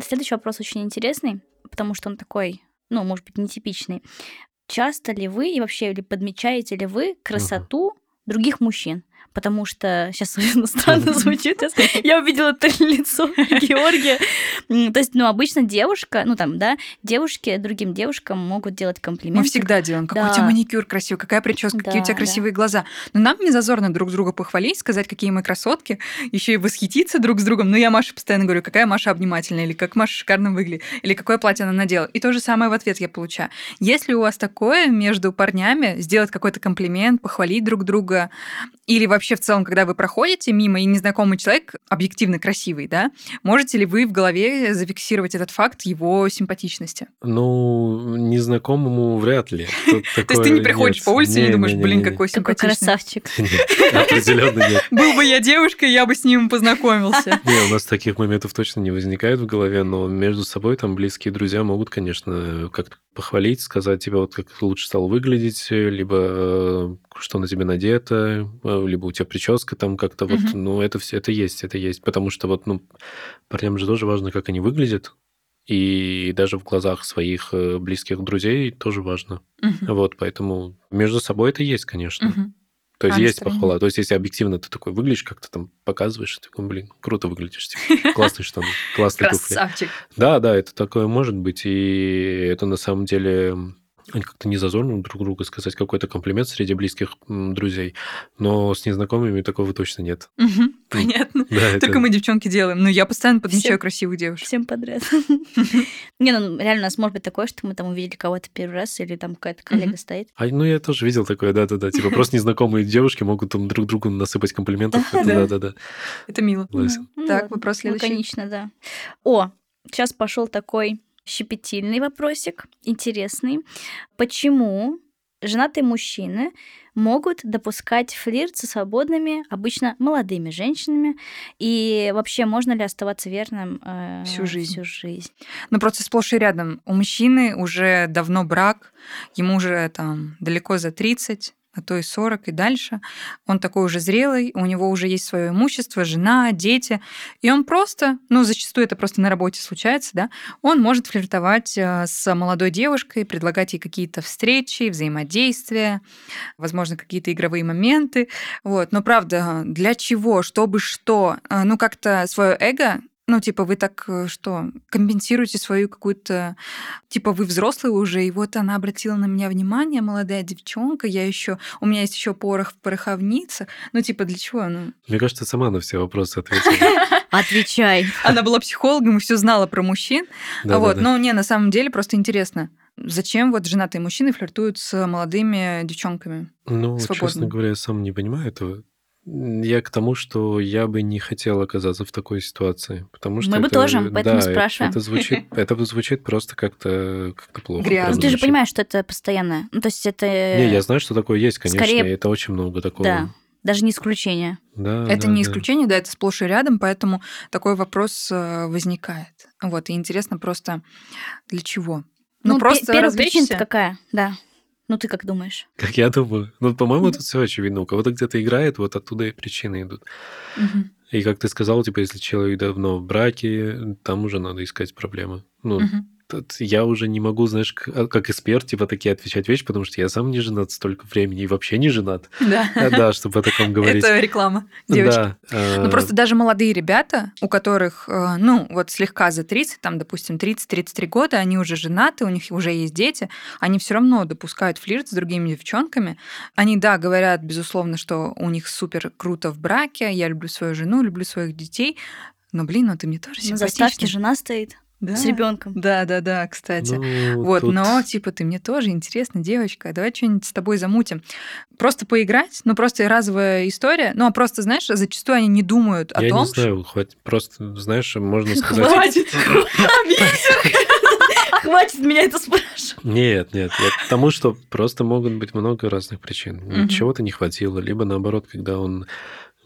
Следующий вопрос очень интересный, потому что он такой... Ну, может быть, нетипичный. Часто ли вы и вообще или подмечаете ли вы красоту других мужчин? Потому что... Сейчас странно звучит. Я увидела это лицо Георгия. То есть, ну, обычно девушка... Ну, там, да, девушки другим девушкам могут делать комплименты. Мы всегда делаем. Какой у тебя маникюр красивый, какая прическа, какие у тебя красивые глаза. Но нам не зазорно друг друга похвалить, сказать, какие мы красотки, еще и восхититься друг с другом. Ну, я Маше постоянно говорю, какая Маша обнимательная, или как Маша шикарно выглядит, или какое платье она надела. И то же самое в ответ я получаю. Если у вас такое между парнями, сделать какой-то комплимент, похвалить друг друга... Или вообще в целом, когда вы проходите мимо, и незнакомый человек, объективно красивый, да, можете ли вы в голове зафиксировать этот факт его симпатичности? Ну, незнакомому вряд ли. То есть ты не приходишь по улице и не думаешь, блин, какой симпатичный. Какой красавчик. Нет, определенно нет. Был бы я девушкой, я бы с ним познакомился. Не, у нас таких моментов точно не возникает в голове, но между собой там близкие друзья могут, конечно, как-то похвалить, сказать тебе, вот как лучше стал выглядеть, либо что на тебе надето, либо у тебя прическа там как-то вот, ну, это все, это есть, потому что вот, ну, парням же тоже важно, как они выглядят, и даже в глазах своих близких друзей тоже важно. Вот, поэтому между собой это есть, конечно. То есть есть похвала. То есть если объективно ты такой выглядишь, как-то там показываешь, ты такой, блин, круто выглядишь. Типа, классный штаны, классные туфли. Красавчик. Да, это такое может быть. И это на самом деле как-то не зазорно друг другу сказать какой-то комплимент среди близких друзей, но с незнакомыми такого точно нет. Угу, понятно. Да, только это... мы, девчонки, делаем. Но я постоянно подмечаю красивых девушек. Всем подряд. Не, ну реально, у нас может быть такое, что мы там увидели кого-то первый раз, или там какая-то коллега стоит. Ну, я тоже видел такое, да-да-да. Типа просто незнакомые девушки могут там друг другу насыпать комплиментов. Да-да-да. Это мило. Так, вопрос следующий. Лаконично, да. О, сейчас пошел такой... щепетильный вопросик, интересный. Почему женатые мужчины могут допускать флирт со свободными, обычно молодыми женщинами? И вообще, можно ли оставаться верным всю жизнь? Ну, просто сплошь и рядом. У мужчины уже давно брак, ему уже там далеко за 30, а то и 40 и дальше. Он такой уже зрелый, у него уже есть свое имущество, жена, дети. И он просто, ну, зачастую это просто на работе случается, да, он может флиртовать с молодой девушкой, предлагать ей какие-то встречи, взаимодействия, возможно, какие-то игровые моменты. Вот. Но правда, для чего, чтобы что? Ну, как-то свое эго... Ну, типа, вы так что, компенсируете свою какую-то... Типа, вы взрослые уже, и вот она обратила на меня внимание, молодая девчонка, я еще... У меня есть еще порох в пороховницах. Ну, типа, для чего она... Мне кажется, сама на все вопросы ответила. Отвечай. Она была психологом и все знала про мужчин. Вот. Но мне на самом деле просто интересно, зачем вот женатые мужчины флиртуют с молодыми девчонками? Ну, честно говоря, я сам не понимаю этого. Я к тому, что я бы не хотел оказаться в такой ситуации, потому что мы бы тоже, поэтому спрашиваем. Это звучит просто как-то плохо. Грязно. Ты же понимаешь, что это постоянно. Ну, то есть это... Не, я знаю, что такое есть, конечно, скорее... и это очень много такого. Да, даже не исключение. Да, это не исключение, да, это сплошь и рядом, поэтому такой вопрос возникает. Вот, и интересно просто, для чего? Ну просто первая причина-то какая, да. Ну, ты как думаешь? Как я думаю? Ну, по-моему, тут все очевидно. У кого-то где-то играет, вот оттуда и причины идут. Угу. И как ты сказал, типа, если человек давно в браке, там уже надо искать проблемы. Ну, тут я уже не могу, знаешь, как эксперт, типа, такие отвечать вещи, потому что я сам не женат столько времени и вообще не женат. Да. Да, чтобы о таком говорить. Это реклама, девочки. Да. Ну, просто даже молодые ребята, у которых, ну, вот слегка за 30, там, допустим, 30-33 года, они уже женаты, у них уже есть дети, они все равно допускают флирт с другими девчонками. Они, да, говорят, безусловно, что у них супер круто в браке, я люблю свою жену, люблю своих детей, но, блин, ну ты мне тоже симпатична. На заставке жена стоит. Да. С ребенком. Да, кстати. Ну, вот, тут... но типа ты мне тоже интересна, девочка, давай что-нибудь с тобой замутим. Просто поиграть, ну просто разовая история. Ну а просто, знаешь, зачастую они не думают о том, что... Я не знаю, хватит, просто, знаешь, можно сказать... Хватит! Хватит меня это спрашивать. Нет. Потому что просто могут быть много разных причин. Чего-то не хватило, либо наоборот, когда он...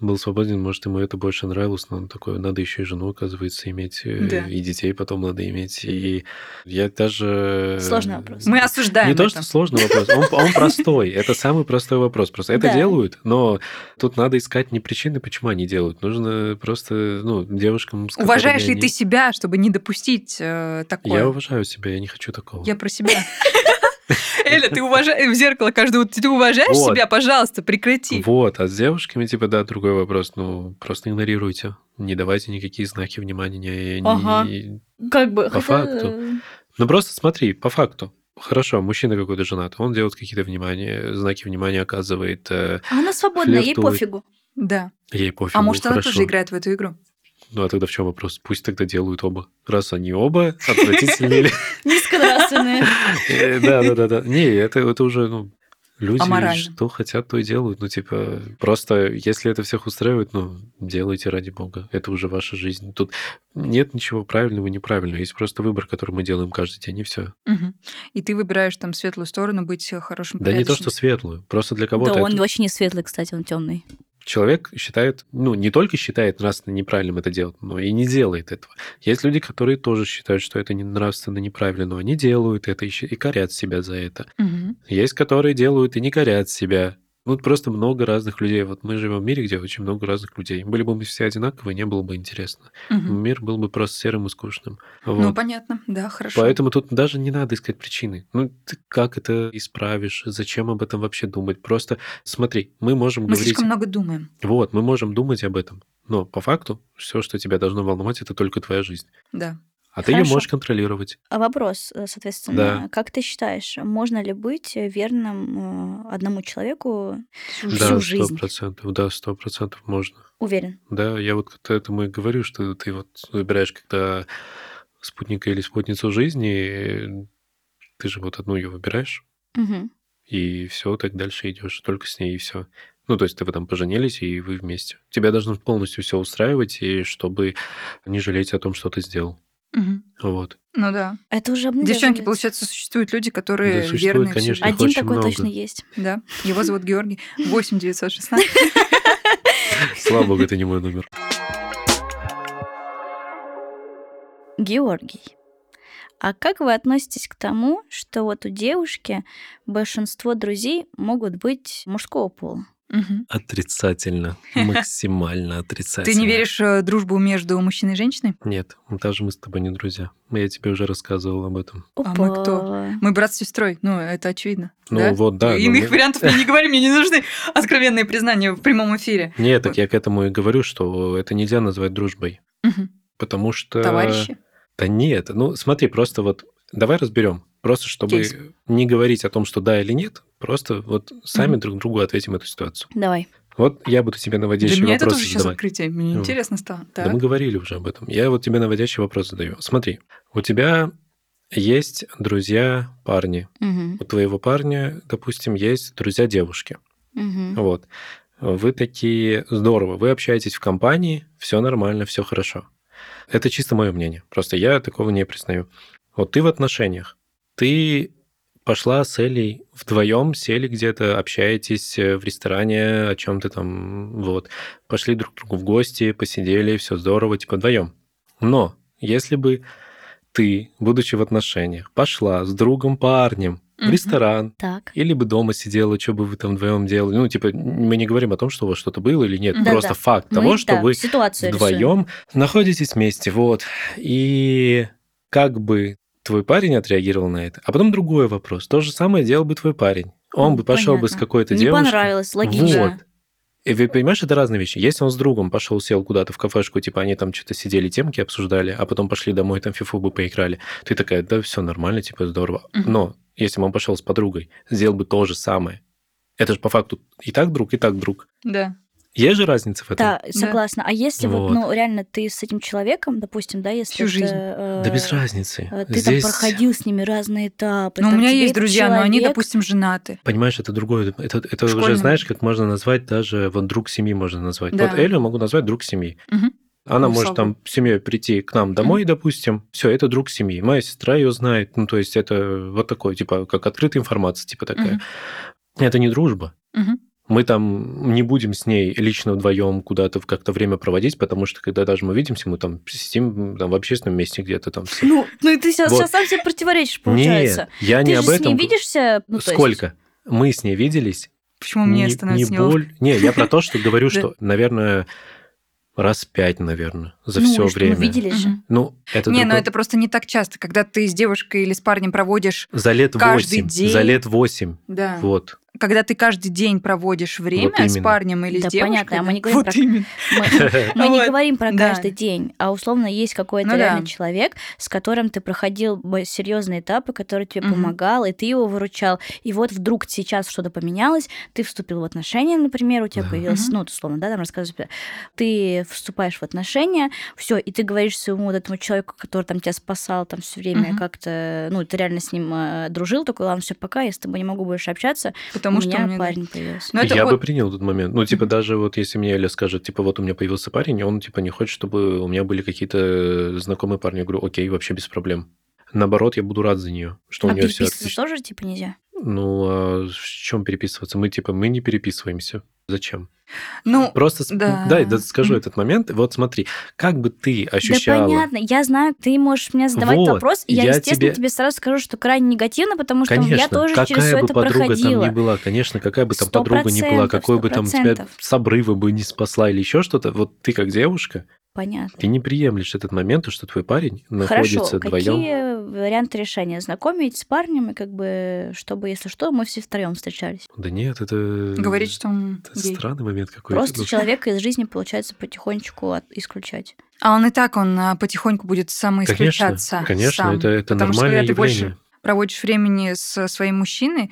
был свободен, может, ему это больше нравилось, но он такой, надо еще и жену, оказывается, иметь, и детей потом надо иметь, и я даже... Сложный вопрос. Мы осуждаем это. Не то, что сложный вопрос, он простой, это самый простой вопрос. Просто это делают, но тут надо искать не причины, почему они делают, нужно просто, ну, девушкам... Уважаешь ли ты себя, чтобы не допустить такое? Я уважаю себя, я не хочу такого. Я про себя... Эля, ты уважаешь в зеркало каждого, ты уважаешь себя, пожалуйста, прекрати. Вот, а с девушками, типа, да, другой вопрос, ну, просто игнорируйте, не давайте никакие знаки внимания, как бы... По факту. Ну, просто смотри, по факту. Хорошо, мужчина какой-то женат, он делает какие-то знаки внимания, оказывает... А она свободная, ей пофигу. Да. Ей пофигу, хорошо. А может, она тоже играет в эту игру? Ну, а тогда в чем вопрос? Пусть тогда делают оба. Раз они оба, отвратительные. Низконравственные. Да. Не, это уже, ну, люди что хотят, то и делают. Ну, типа, просто если это всех устраивает, ну, делайте ради бога. Это уже ваша жизнь. Тут нет ничего правильного и неправильного. Есть просто выбор, который мы делаем каждый день, и все. И ты выбираешь там светлую сторону, быть хорошим, порядочным. Да не то, что светлую. Просто для кого-то... Да он очень не светлый, кстати, он темный. Человек считает, ну, не только считает нравственно неправильным это делать, но и не делает этого. Есть люди, которые тоже считают, что это нравственно неправильно, но они делают это и корят себя за это. Угу. Есть, которые делают и не корят себя. Ну, просто много разных людей. Вот мы живем в мире, где очень много разных людей. Были бы мы все одинаковые, не было бы интересно. Угу. Мир был бы просто серым и скучным. Вот. Ну, понятно, да, хорошо. Поэтому тут даже не надо искать причины. Ну, ты как это исправишь? Зачем об этом вообще думать? Просто смотри, мы можем говорить... Мы слишком много думаем. Вот, мы можем думать об этом. Но по факту все, что тебя должно волновать, это только твоя жизнь. Да. А ты ее можешь контролировать. Вопрос, соответственно, да. Как ты считаешь, можно ли быть верным одному человеку всю жизнь? 100%, да, 100% можно. Уверен? Да, я вот к этому и говорю, что ты вот выбираешь, когда спутника или спутницу жизни, ты же вот одну ее выбираешь, угу. И все, так дальше идешь только с ней, и все. Ну, то есть ты потом поженились, и вы вместе. Тебя должно полностью все устраивать, и чтобы не жалеть о том, что ты сделал. Угу. Вот. Ну да. Это уже обнадеживает. Девчонки, получается, существуют люди, которые да, верны. Конечно, один такой много. Точно есть. Да. Его зовут Георгий. 8916. Слава богу, это не мой номер. Георгий, а как вы относитесь к тому, что вот у девушки большинство друзей могут быть мужского пола? Угу. Отрицательно. Максимально отрицательно. Ты не веришь в дружбу между мужчиной и женщиной? Нет, даже мы с тобой не друзья. Я тебе уже рассказывал об этом. Опа. А мы кто? Мы брат с сестрой, ну, это очевидно. Ну, да? Вот, да. Иных вариантов мне не говори, мне не нужны откровенные признания в прямом эфире. Нет, так я к этому и говорю, что это нельзя назвать дружбой. Угу. Потому что... Товарищи? Да нет, ну, смотри, просто вот давай разберем. Просто чтобы кейс. Не говорить о том, что да или нет, просто вот сами друг другу ответим эту ситуацию. Давай. Вот я буду тебе наводящий вопрос задавать. Для меня это тоже сейчас открытие. Мне интересно стало. Так. Да мы говорили уже об этом. Я вот тебе наводящий вопрос задаю. Смотри, у тебя есть друзья-парни. Угу. У твоего парня, допустим, есть друзья-девушки. Угу. Вот. Вы такие... Здорово. Вы общаетесь в компании, все нормально, все хорошо. Это чисто мое мнение. Просто я такого не признаю. Вот ты в отношениях. Ты пошла с Элей вдвоем, сели где-то, общаетесь в ресторане, о чем-то там, вот. Пошли друг к другу в гости, посидели, все здорово, типа вдвоем. Но если бы ты, будучи в отношениях, пошла с другом парнем в ресторан, так. Или бы дома сидела, что бы вы там вдвоем делали, ну, типа, мы не говорим о том, что у вас что-то было или нет, да, просто да. Факт мы, того, что да, вы вдвоем находитесь вместе, вот. И как бы... твой парень отреагировал на это. А потом другой вопрос. То же самое делал бы твой парень. Он бы пошел понятно. Бы с какой-то девушкой. Не понравилось, логично. Вот. И вы понимаешь, это разные вещи. Если он с другом пошел, сел куда-то в кафешку, типа они там что-то сидели, темки обсуждали, а потом пошли домой, там фифу бы поиграли, ты такая, да, все нормально, типа здорово. Но если бы он пошел с подругой, сделал бы то же самое. Это же по факту и так друг, и так друг. Да. Есть же разница в этом? Да, согласна. Да. А если вот, ну, реально ты с этим человеком, допустим, да, если... Всю жизнь. Да без разницы. Ты здесь... там проходил с ними разные этапы. Ну, у меня есть друзья, человек... но они, допустим, женаты. Понимаешь, это другое. Это уже, знаешь, как можно назвать даже... Вот друг семьи можно назвать. Да. Вот Элю могу назвать друг семьи. Угу. Она ну, может там с семьей прийти к нам домой, допустим. Все, это друг семьи. Моя сестра ее знает. Ну, то есть это вот такое, типа, как открытая информация, типа такая. Угу. Это не дружба. Угу. Мы там не будем с ней лично вдвоем куда-то в как-то время проводить, потому что, когда даже мы видимся, мы там сидим там, в общественном месте где-то там. Ну и ты сейчас, вот. Сейчас сам себе противоречишь, получается. Нет, я ты не об этом. Ты же с ней видишься? Ну, сколько? Есть... Мы с ней виделись. Почему мне становится неловко? Не, я про то, что говорю, что, наверное... Раз 5, наверное, за все время. Ну, видели же. Ну, это не, другой... но это просто не так часто, когда ты с девушкой или с парнем проводишь за лет каждый 8, день. За лет 8. Да. Вот. Когда ты каждый день проводишь время вот с парнем или да, с девушкой. Понятно, да, мы не говорим вот про... Мы не говорим про каждый день, а условно есть какой-то реальный человек, с которым ты проходил серьезные этапы, который тебе помогал, и ты его выручал. И вот вдруг сейчас что-то поменялось, ты вступил в отношения, например, у тебя появилось, ну, условно, да, там рассказывают, ты вступаешь в отношения, все, и ты говоришь своему вот этому человеку, который там тебя спасал там все время, как-то, ну, ты реально с ним дружил, такой, ладно, все, пока, я с тобой не могу больше общаться, потому у меня что парень появился. Но я бы принял этот момент. Ну, типа, даже вот если мне Эля скажет, типа, вот у меня появился парень, он, типа, не хочет, чтобы у меня были какие-то знакомые парни. Я говорю, окей, вообще без проблем. Наоборот, я буду рад за нее, что у нее все отлично. А переписываться тоже, типа, нельзя? Ну, а в чем переписываться? Мы, типа, мы не переписываемся. Зачем? Ну, просто да. Да, скажу этот момент. Вот смотри, как бы ты ощущала... Да понятно, я знаю, ты можешь мне задавать вот, вопрос, и я естественно, тебе сразу скажу, что крайне негативно, потому что конечно, я тоже через все это проходила. Конечно, какая бы подруга там ни была, конечно, какая бы там подруга ни была, какой бы там тебя с обрыва бы не спасла или еще что-то, вот ты как девушка... понятно. Ты не приемлешь этот момент, что твой парень находится вдвоем. Хорошо, какие варианты решения? Знакомить с парнем, и как бы, чтобы, если что, мы все втроем встречались. Да нет, это... Говорить, что он гей. Странный момент какой-то. Просто человека из жизни, получается, потихонечку исключать. А он и так, он потихоньку будет самоисключаться. Конечно, сам. Это нормальное явление. Больше проводишь времени со своим мужчиной,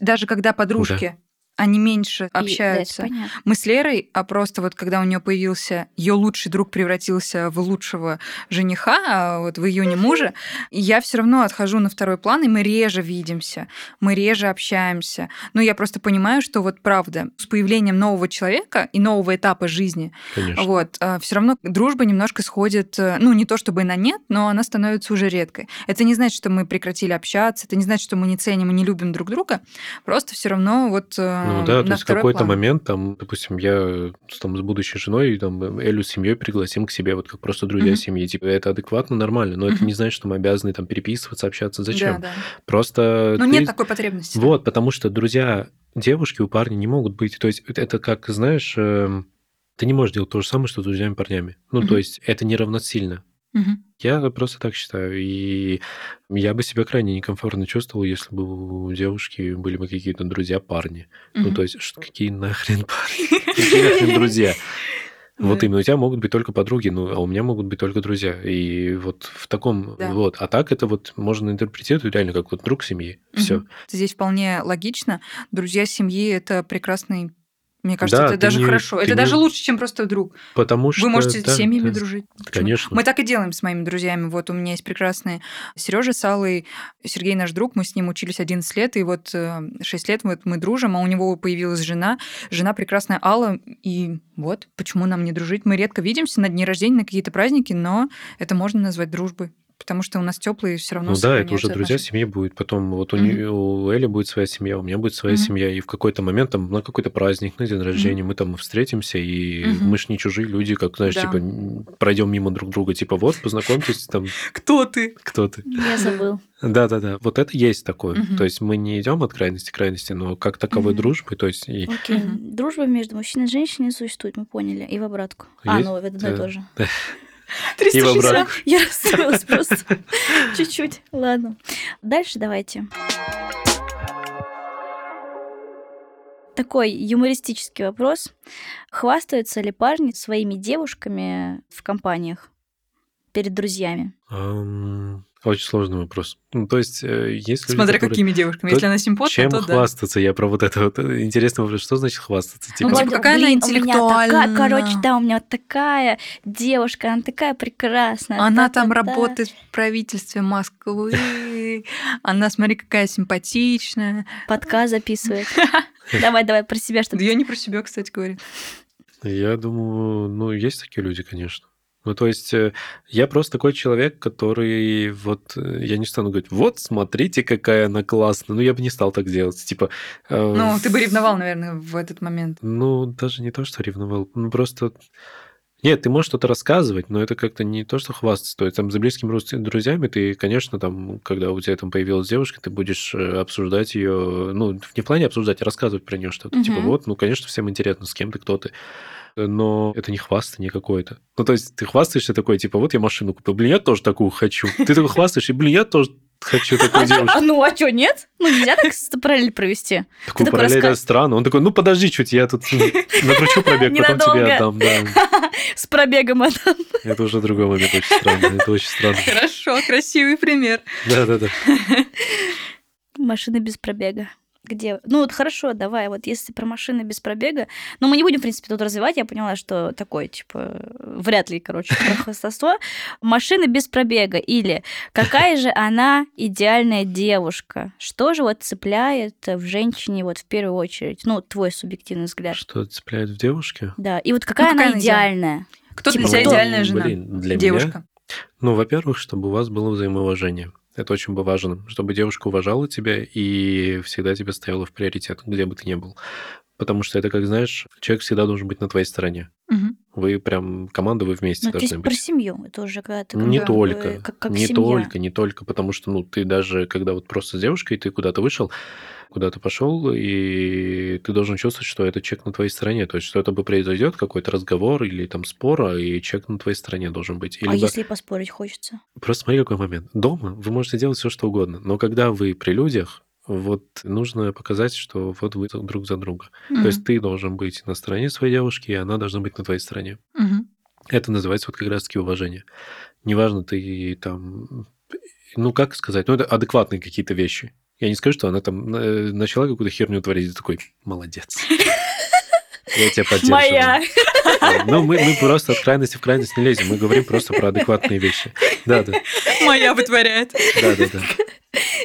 даже когда подружки... Да. Они меньше общаются. И, да, мы с Лерой, а просто вот когда у нее появился ее лучший друг, превратился в лучшего жениха, а вот в июне мужа, я все равно отхожу на второй план, и мы реже видимся, мы реже общаемся. Но я просто понимаю, что вот правда, с появлением нового человека и нового этапа жизни, вот, все равно дружба немножко сходит, не то чтобы на нет, но она становится уже редкой. Это не значит, что мы прекратили общаться, это не значит, что мы не ценим и не любим друг друга, просто все равно вот... то есть в какой-то момент, допустим, я с будущей женой, Элю с семьей пригласим к себе, вот как просто друзья семьи. Типа, это адекватно, нормально, но это не значит, что мы обязаны переписываться, общаться. Зачем? Да. Просто... нет такой потребности. Вот, потому что друзья девушки у парня не могут быть. То есть это как, знаешь, ты не можешь делать то же самое, что с друзьями-парнями. То есть это неравносильно. Я просто так считаю. И я бы себя крайне некомфортно чувствовал, если бы у девушки были бы какие-то друзья-парни. То есть, какие нахрен парни? Какие нахрен друзья? Вот именно, у тебя могут быть только подруги, а у меня могут быть только друзья. И вот в таком... Да. Вот. А так это вот можно интерпретировать реально как вот друг семьи. Все. Здесь вполне логично. Друзья семьи – это прекрасный... Мне кажется, это даже хорошо. Это даже лучше, чем просто друг. Потому что... Вы можете с семьями дружить. Почему? Конечно. Мы так и делаем с моими друзьями. Вот у меня есть прекрасные Сережа с Аллой. Сергей наш друг, мы с ним учились 11 лет, и вот 6 лет мы дружим, а у него появилась жена. Жена прекрасная Алла, и вот почему нам не дружить. Мы редко видимся на дни рождения, на какие-то праздники, но это можно назвать дружбой. Потому что у нас теплые все равно. Да, это уже друзья семьи будет. Потом вот у Эли будет своя семья, у меня будет своя семья. И в какой-то момент на какой-то праздник, на день рождения мы встретимся, и мы ж не чужие люди, как, знаешь, пройдем мимо друг друга, вот, познакомьтесь . Кто ты? Я забыл. Да. Вот это есть такое. То есть мы не идем от крайности к крайности, но как таковой дружбы, то есть... Окей. Дружба между мужчиной и женщиной существует, мы поняли. И в обратку. Это одно и то же. 360. Я расстроилась просто. Чуть-чуть. Ладно. Дальше давайте. Такой юмористический вопрос. Хвастаются ли парни своими девушками в компаниях перед друзьями? Очень сложный вопрос. То есть, есть люди, смотря какими девушками. Если она симпатичная, то да. Чем хвастаться? Я про вот это вот. Интересный вопрос. Что значит хвастаться? Какая она интеллектуальная. У меня вот такая девушка, она такая прекрасная. Она работает в правительстве Москвы. Она, смотри, какая симпатичная. Подкаст записывает. Давай, про себя что-то. Да я не про себя, кстати, говорю. Я думаю, есть такие люди, конечно. То есть я просто такой человек, который я не стану говорить, вот смотрите, какая она классная. Я бы не стал так делать. Ты бы ревновал, наверное, в этот момент. Даже не то, что ревновал. Просто... Нет, ты можешь что-то рассказывать, но это как-то не то, что хвастаться. То есть за близкими друзьями ты, конечно, когда у тебя появилась девушка, ты будешь обсуждать ее, не в плане обсуждать, а рассказывать про нее что-то. Конечно, всем интересно, с кем ты, кто ты. Но это не хвастание какое-то. То есть ты хвастаешься такой, вот я машину купил, я тоже такую хочу. Ты такой хвастаешь, и я тоже хочу такую девушку. А что, нет? Нельзя так параллель провести. Такую параллель, это странно. Он такой, подожди чуть, я тут накручу пробег, потом тебе отдам. С пробегом отдам. Это уже другой момент, это очень странно. Хорошо, красивый пример. Да. Машины без пробега. Где? Хорошо, давай, если про машины без пробега... мы не будем, в принципе, тут развивать, я поняла, что такое, вряд ли, про хвастовство. Машины без пробега или какая же она идеальная девушка? Что же цепляет в женщине в первую очередь? Твой субъективный взгляд. Что цепляет в девушке? Да, и какая она идеальная? Кто для тебя идеальная жена? Для девушка. Во-первых, чтобы у вас было взаимоуважение. Это очень было важно, чтобы девушка уважала тебя и всегда тебя ставила в приоритет, где бы ты ни был. Потому что это, как знаешь, человек всегда должен быть на твоей стороне. Вы прям команда, вы вместе должны быть. Про семью, это уже когда ты не только, как не семья. не только, потому что ты даже когда вот просто с девушкой ты куда-то вышел, куда-то пошел, и ты должен чувствовать, что этот человек на твоей стороне, то есть что это бы произойдет какой-то разговор или там спор, и человек на твоей стороне должен быть. Или если поспорить хочется? Просто смотри, какой момент. Дома вы можете делать все что угодно, но когда вы при людях, нужно показать, что вы друг за друга. Mm-hmm. То есть ты должен быть на стороне своей девушки, и она должна быть на твоей стороне. Mm-hmm. Это называется как раз-таки уважение. Неважно, ты там... как сказать? Это адекватные какие-то вещи. Я не скажу, что она там начала какую-то херню творить, и такой, молодец. Я тебя поддерживаю. Моя. Мы просто от крайности в крайность не лезем. Мы говорим просто про адекватные вещи. Да. Моя вытворяет. Да.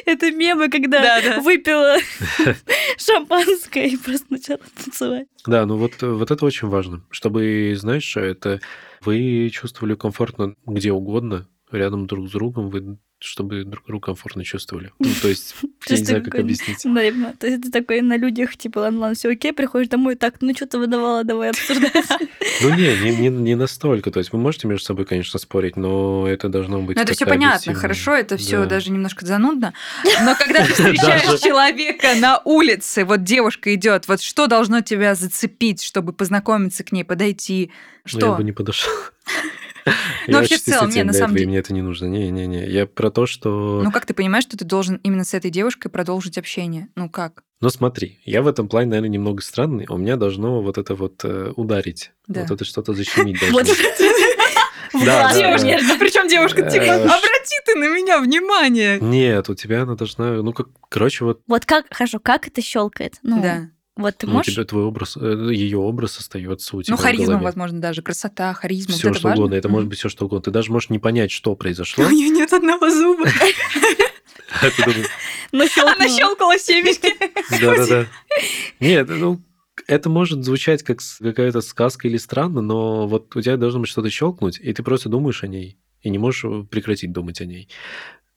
Это мемы, когда выпила шампанское и просто начала танцевать. Да, вот это очень важно. Чтобы, знаешь, это вы чувствовали комфортно где угодно, рядом друг с другом, чтобы друг друга комфортно чувствовали. То есть, я не знаю, как объяснить. Наверное. То есть, ты такой на людях, типа, ладно, все окей, приходишь домой, так, что ты выдавала, давай обсуждать. Не настолько. То есть, вы можете между собой, конечно, спорить, но это должно быть... это все понятно, хорошо, это все даже немножко занудно. Но когда ты встречаешь человека на улице, вот девушка идет, вот что должно тебя зацепить, чтобы познакомиться к ней, подойти? Что? Я бы не подошел. Ну, вообще, в целом, на самом деле... Мне это не нужно. Не. Я про то, что... как ты понимаешь, что ты должен именно с этой девушкой продолжить общение? Как? Смотри, я в этом плане, наверное, немного странный. У меня должно вот это ударить. Да. Вот это что-то защемить должно. Девушка, причем девушка, типа, обрати ты на меня внимание. Нет, у тебя она должна... Хорошо, как это щелкает? Да. Ты можешь... Ее образ остается у тебя. Харизма, возможно, даже, красота, харизма. Все, что угодно. Это может быть все, что угодно. Ты даже можешь не понять, что произошло. У нее нет одного зуба. Она щелкала семечки. Да. Нет, это может звучать как какая-то сказка или странно, но вот у тебя должно быть что-то щелкнуть, и ты просто думаешь о ней, и не можешь прекратить думать о ней.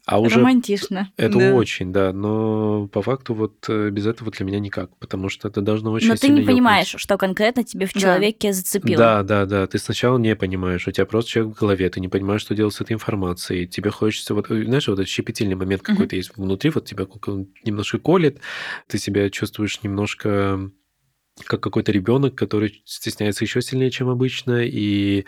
Романтично. Это очень, да. Но по факту без этого для меня никак, потому что это должно очень сильно... Но ты не понимаешь, что конкретно тебе в человеке зацепило. Да. Ты сначала не понимаешь. У тебя просто человек в голове. Ты не понимаешь, что делать с этой информацией. Тебе хочется... Знаешь, этот щепетильный момент какой-то есть внутри. Тебя немножко колет. Ты себя чувствуешь немножко... как какой-то ребенок, который стесняется еще сильнее, чем обычно. И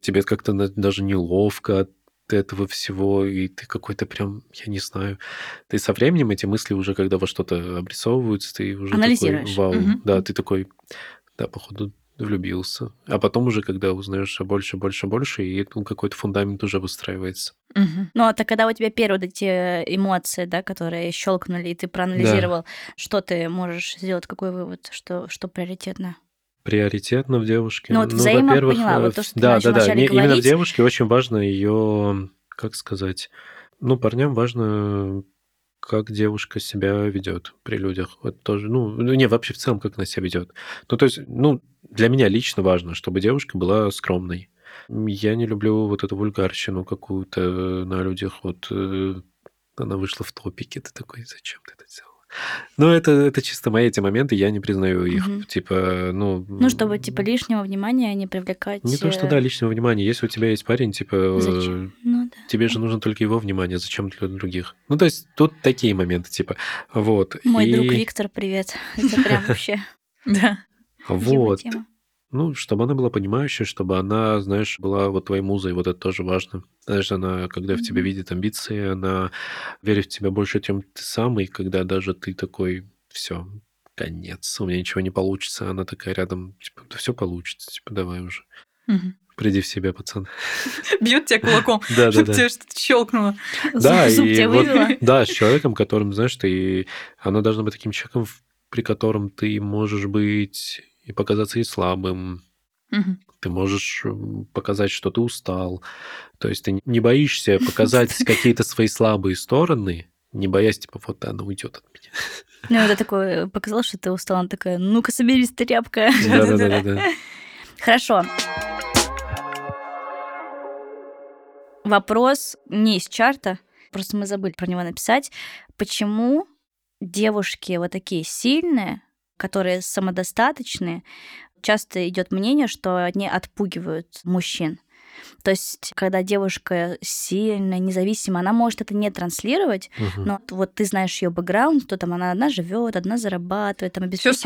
тебе как-то даже неловко этого всего, и ты какой-то прям, я не знаю, ты со временем эти мысли уже, когда во что-то обрисовываются, ты уже такой, вау, ты такой, походу, влюбился. А потом уже, когда узнаешь больше, и какой-то фундамент уже выстраивается. Так когда у тебя первые эти эмоции, которые щелкнули, и ты проанализировал, что ты можешь сделать, какой вывод, что приоритетно? Приоритетно в девушке. Во-первых, поняла, то, что именно в девушке очень важно ее, как сказать, парням важно, как девушка себя ведет при людях. Вот тоже, вообще в целом, как она себя ведет. Для меня лично важно, чтобы девушка была скромной. Я не люблю эту вульгарщину какую-то на людях. Она вышла в топике, ты такой, зачем ты это делал? Это чисто мои эти моменты, я не признаю их. Чтобы, лишнего внимания не привлекать... Не то, что, лишнего внимания. Если у тебя есть парень, зачем? Тебе же нужно только его внимание, зачем для других? То есть, тут такие моменты, Мой друг Виктор, привет. Это прям вообще... Да. Тема. Чтобы она была понимающая, чтобы она, знаешь, была твоей музой, это тоже важно. Знаешь, она, когда в тебе видит амбиции, она верит в тебя больше, чем ты сам, и когда даже ты такой, все, конец, у меня ничего не получится, она такая рядом, все получится, давай уже. Приди в себя, пацан. Бьет тебя кулаком, чтобы тебя что-то щелкнуло. Зуб тебя вывела. Да, с человеком, которым, знаешь, ты... Она должна быть таким человеком, при котором ты можешь быть... и показаться и слабым. Ты можешь показать, что ты устал. То есть ты не боишься показать какие-то свои слабые стороны, не боясь, она уйдет от меня. Это такое, показал, что ты устал, она такая, ну-ка, соберись, тряпка. Да. Хорошо. Вопрос не из чарта, просто мы забыли про него написать. Почему девушки такие сильные, которые самодостаточные, Часто идет мнение, что они отпугивают мужчин. То есть, когда девушка сильная, независимая, она может это не транслировать, но вот ты знаешь ее бэкграунд, то там она одна живет, одна зарабатывает, там обеспечивает.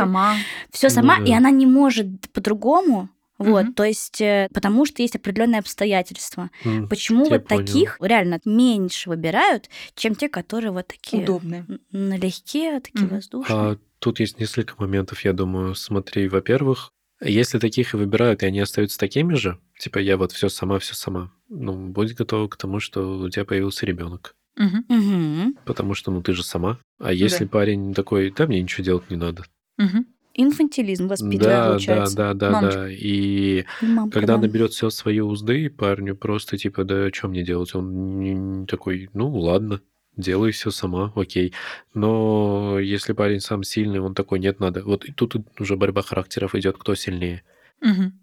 Все сама, и она не может по-другому. Вот, то есть, потому что есть определенные обстоятельства. Почему вот таких реально меньше выбирают, чем те, которые вот такие удобные, налегке, такие воздушные? Тут есть несколько моментов, я думаю. Смотри, во-первых, если таких и выбирают, и они остаются такими же, типа я вот все сама, ну, будь готова к тому, что у тебя появился ребенок. Потому что, ну, ты же сама. А если парень такой, да, мне ничего делать не надо. Инфантилизм воспитывает, получается. Да. И когда она берет все свои узды, парню просто типа, да, что мне делать? Он такой, ну, ладно, делай все сама, окей. Но если парень сам сильный, он такой, нет, надо. Вот и тут уже борьба характеров идет, кто сильнее.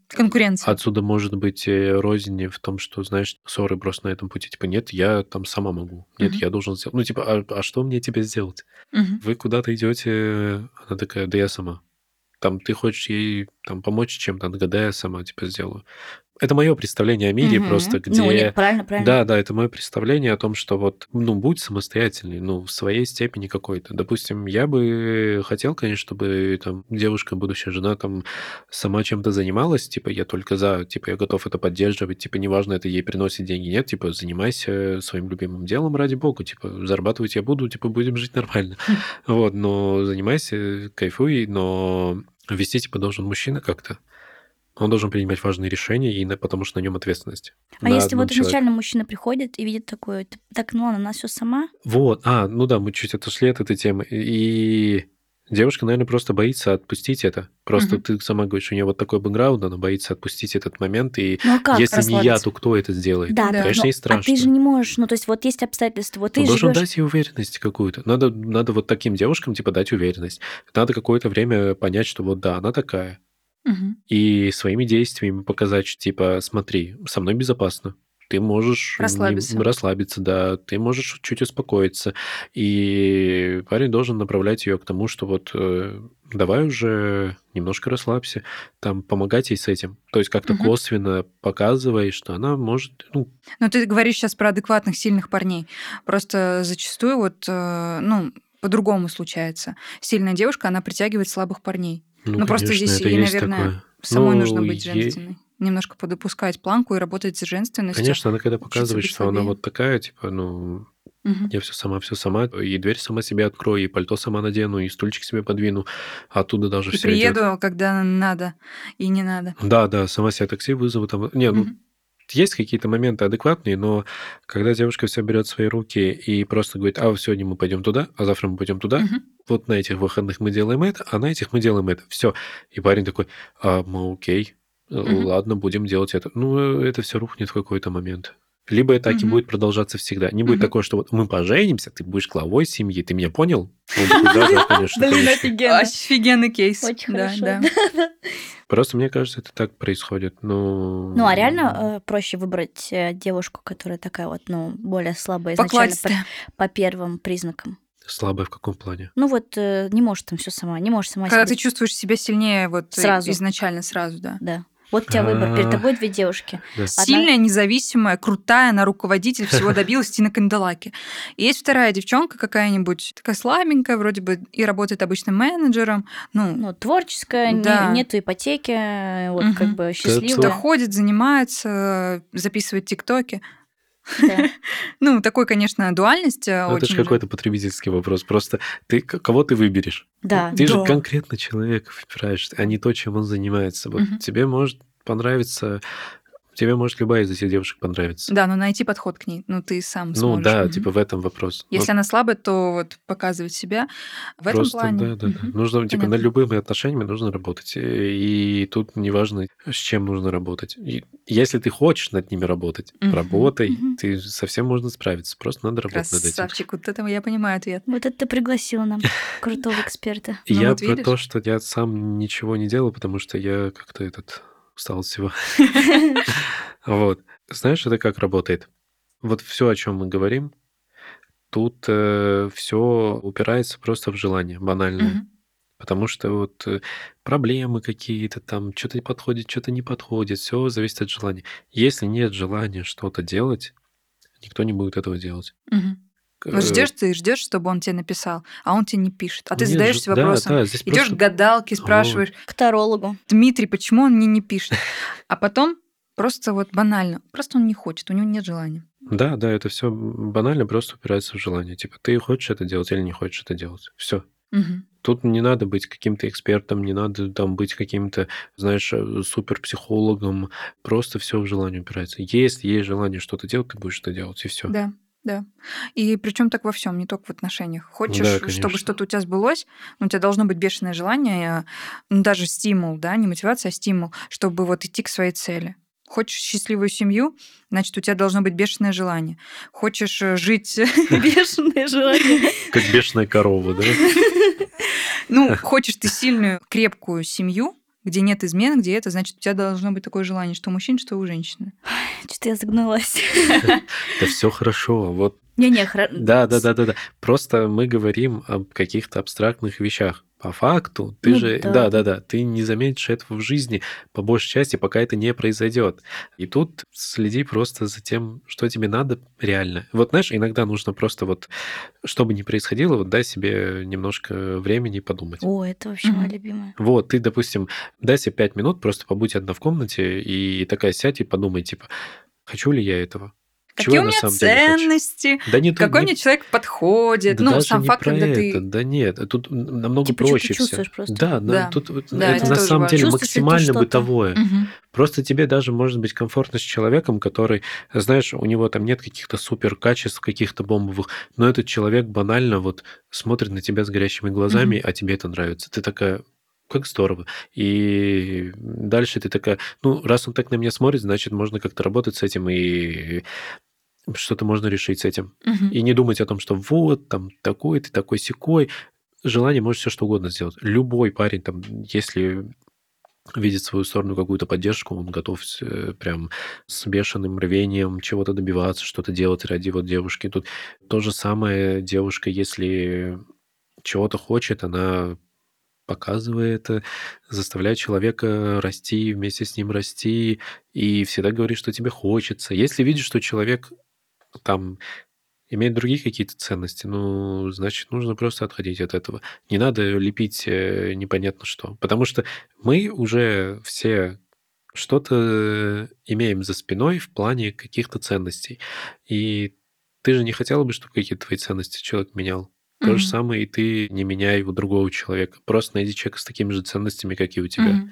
Конкуренция. Отсюда может быть рознь в том, что, знаешь, ссоры просто на этом пути. Типа, нет, я там сама могу. Нет, я должен сделать. Ну, типа, а что мне тебе сделать? Вы куда-то идете, она такая, да я сама. Там, ты хочешь ей там, помочь чем-то, она говорит, да, я сама типа сделаю. Это мое представление о мире просто, где... Ну, нет, правильно. Да, это мое представление о том, что вот, ну, будь самостоятельный, ну, в своей степени какой-то. Допустим, я бы хотел, конечно, чтобы там девушка, будущая жена, там, сама чем-то занималась, типа, я только за, типа, я готов это поддерживать, типа, неважно, это ей приносит деньги, нет, типа, занимайся своим любимым делом, ради бога, типа, зарабатывать я буду, типа, будем жить нормально. Вот, но занимайся, кайфуй, но вести, типа, должен мужчина как-то. Он должен принимать важные решения, и потому что на нем ответственность. А если вот изначально мужчина приходит и видит такое, так, ну ладно, она все сама? Вот, ну да, мы чуть отошли от этой темы. И девушка, наверное, просто боится отпустить это. Просто ты сама говоришь, у нее вот такой бэкграунд, она боится отпустить этот момент, и если не я, то кто это сделает? Да. Конечно, ей страшно. А ты же не можешь, ну то есть вот есть обстоятельства, вот ты живешь... Должен дать ей уверенность какую-то. Надо вот таким девушкам, типа, дать уверенность. Надо какое-то время понять, что вот да, она такая. И своими действиями показать, типа, смотри, со мной безопасно, ты можешь расслабиться, да, ты можешь чуть успокоиться, и парень должен направлять ее к тому, что вот давай уже немножко расслабься, там, помогать ей с этим. То есть как-то косвенно показывай, что она может... Ну, ты говоришь сейчас про адекватных, сильных парней. Просто зачастую вот, по-другому случается. Сильная девушка, она притягивает слабых парней. Ну, конечно, просто здесь ей, наверное, такое. Самой нужно быть женственной. Немножко подопускать планку и работать с женственностью. Конечно, она когда показывает, что она вот такая, типа, я все сама, и дверь сама себе открою, и пальто сама надену, и стульчик себе подвину, оттуда даже и все приеду, идет. Когда надо и не надо. Да, сама себе такси вызову. Там... Есть какие-то моменты адекватные, но когда девушка все берет в свои руки и просто говорит, сегодня мы пойдем туда, а завтра мы пойдем туда, вот на этих выходных мы делаем это, а на этих мы делаем это. Все. И парень такой, окей, ладно, будем делать это. Ну, это все рухнет в какой-то момент. Либо это так и будет продолжаться всегда. Не будет такого, что вот мы поженимся, ты будешь главой семьи, ты меня понял? Да, конечно. Офигенный кейс. Очень хорошо. Просто, мне кажется, это так происходит. Ну, а реально проще выбрать девушку, которая такая вот, более слабая изначально по первым признакам? Слабая в каком плане? Ну вот не может там все сама, не можешь сама. Когда ты чувствуешь себя сильнее вот изначально сразу, да? Да. Вот у тебя выбор. Перед тобой две девушки. Да. Одна... Сильная, независимая, крутая, она руководитель, всего добилась, и на Канделаке. Есть вторая девчонка какая-нибудь, такая слабенькая, вроде бы, и работает обычным менеджером. Ну творческая, да. Нету ипотеки, вот как бы счастливая. Доходит, занимается, записывает тиктоки. Да. Ну, такой, конечно, дуальность очень... Это же какой-то потребительский вопрос. Просто ты кого ты выберешь? Да. Ты же конкретно человека выбираешь, а не то, чем он занимается. Вот тебе может понравиться... Тебе может любая из этих девушек понравиться. Да, но найти подход к ней. Ну, ты сам сможешь. Ну, да, типа в этом вопрос. Если она слабая, то вот показывать себя в этом плане. Просто, да. Нужно, типа, над любыми отношениями нужно работать. И тут неважно, с чем нужно работать. И если ты хочешь над ними работать, работай. Ты совсем можно справиться. Просто надо работать над этим. Красавчик, вот это я понимаю ответ. Вот это ты пригласил нам крутого эксперта. Я про то, что я сам ничего не делал, потому что я как-то устал всего. Вот. Знаешь, это как работает? Вот все, о чем мы говорим, тут все упирается просто в желание банальное. Потому что вот проблемы какие-то там, что-то подходит, что-то не подходит, все зависит от желания. Если нет желания что-то делать, никто не будет этого делать. Мгм. Вот ждешь ты и ждешь, чтобы он тебе написал, а он тебе не пишет. А ты Нет, задаешься вопросом, да, здесь идешь просто... к гадалке, спрашиваешь, К тарологу. Дмитрий, почему он мне не пишет? А потом просто вот банально, просто он не хочет, у него нет желания. Да, это все банально, просто упирается в желание. Типа, ты хочешь это делать или не хочешь это делать. Все. Мгм. Тут не надо быть каким-то экспертом, не надо там быть каким-то, знаешь, суперпсихологом. Просто все в желание упирается. Если есть желание что-то делать, ты будешь это делать, и все. Да, да. И причем так во всем, не только в отношениях. Да, Хочешь, конечно. чтобы что-то у тебя сбылось, у тебя должно быть бешеное желание, даже стимул, да, не мотивация, а стимул, чтобы вот идти к своей цели. Хочешь счастливую семью, значит, у тебя должно быть бешеное желание. Хочешь жить... Бешеное желание. Как бешеная корова, да? Ну, хочешь ты сильную, крепкую семью, где нет измен, где это, значит, у тебя должно быть такое желание, что у мужчин, что у женщины. Что-то я загнулась. Да все хорошо. Вот. Не-не, Да. Просто мы говорим об каких-то абстрактных вещах. По факту, ты Ну же, да. да, ты не заметишь этого в жизни, по большей части, пока это не произойдет. И тут следи просто за тем, что тебе надо реально. Вот знаешь, иногда нужно просто вот, что бы ни происходило, вот дай себе немножко времени подумать. О, это вообще моя Мгм. любимая. Вот, ты, допустим, дай себе 5 минут, просто побудь одна в комнате и такая сядь и подумай, типа, хочу ли я этого? Чего Какие я у на меня самом деле хочу? ценности, Да не то- какой не- мне человек подходит. Да Ну, даже сам не факт, про когда это, ты... да нет, тут намного Типа, что ты проще все. чувствуешь просто. Да, тут вот Да, это это на тоже самом важно. деле Чувствуешь ли ты максимально что-то? бытовое. Мгм. Просто тебе даже может быть комфортно с человеком, который, знаешь, у него там нет каких-то супер качеств, каких-то бомбовых, но этот человек банально вот смотрит на тебя с горящими глазами, а тебе это нравится. Ты такая, как здорово. И дальше ты такая, ну, раз он так на меня смотрит, значит, можно как-то работать с этим и что-то можно решить с этим. Мгм. И не думать о том, что вот, там, такой ты, такой-сякой. Желание может все что угодно сделать. Любой парень, там, если видит свою сторону какую-то поддержку, он готов прям с бешеным рвением чего-то добиваться, что-то делать ради вот девушки. Тут то же самое девушка, если чего-то хочет, она показывает, заставляет человека расти, вместе с ним расти, и всегда говорит, что тебе хочется. Если видишь, что человек там имеет другие какие-то ценности, ну, значит, нужно просто отходить от этого. Не надо лепить непонятно что. Потому что мы уже все что-то имеем за спиной в плане каких-то ценностей. И ты же не хотела бы, чтобы какие-то твои ценности человек менял. То же Мгм. самое и ты не меняй у другого человека. Просто найди человека с такими же ценностями, как и у тебя. Мгм.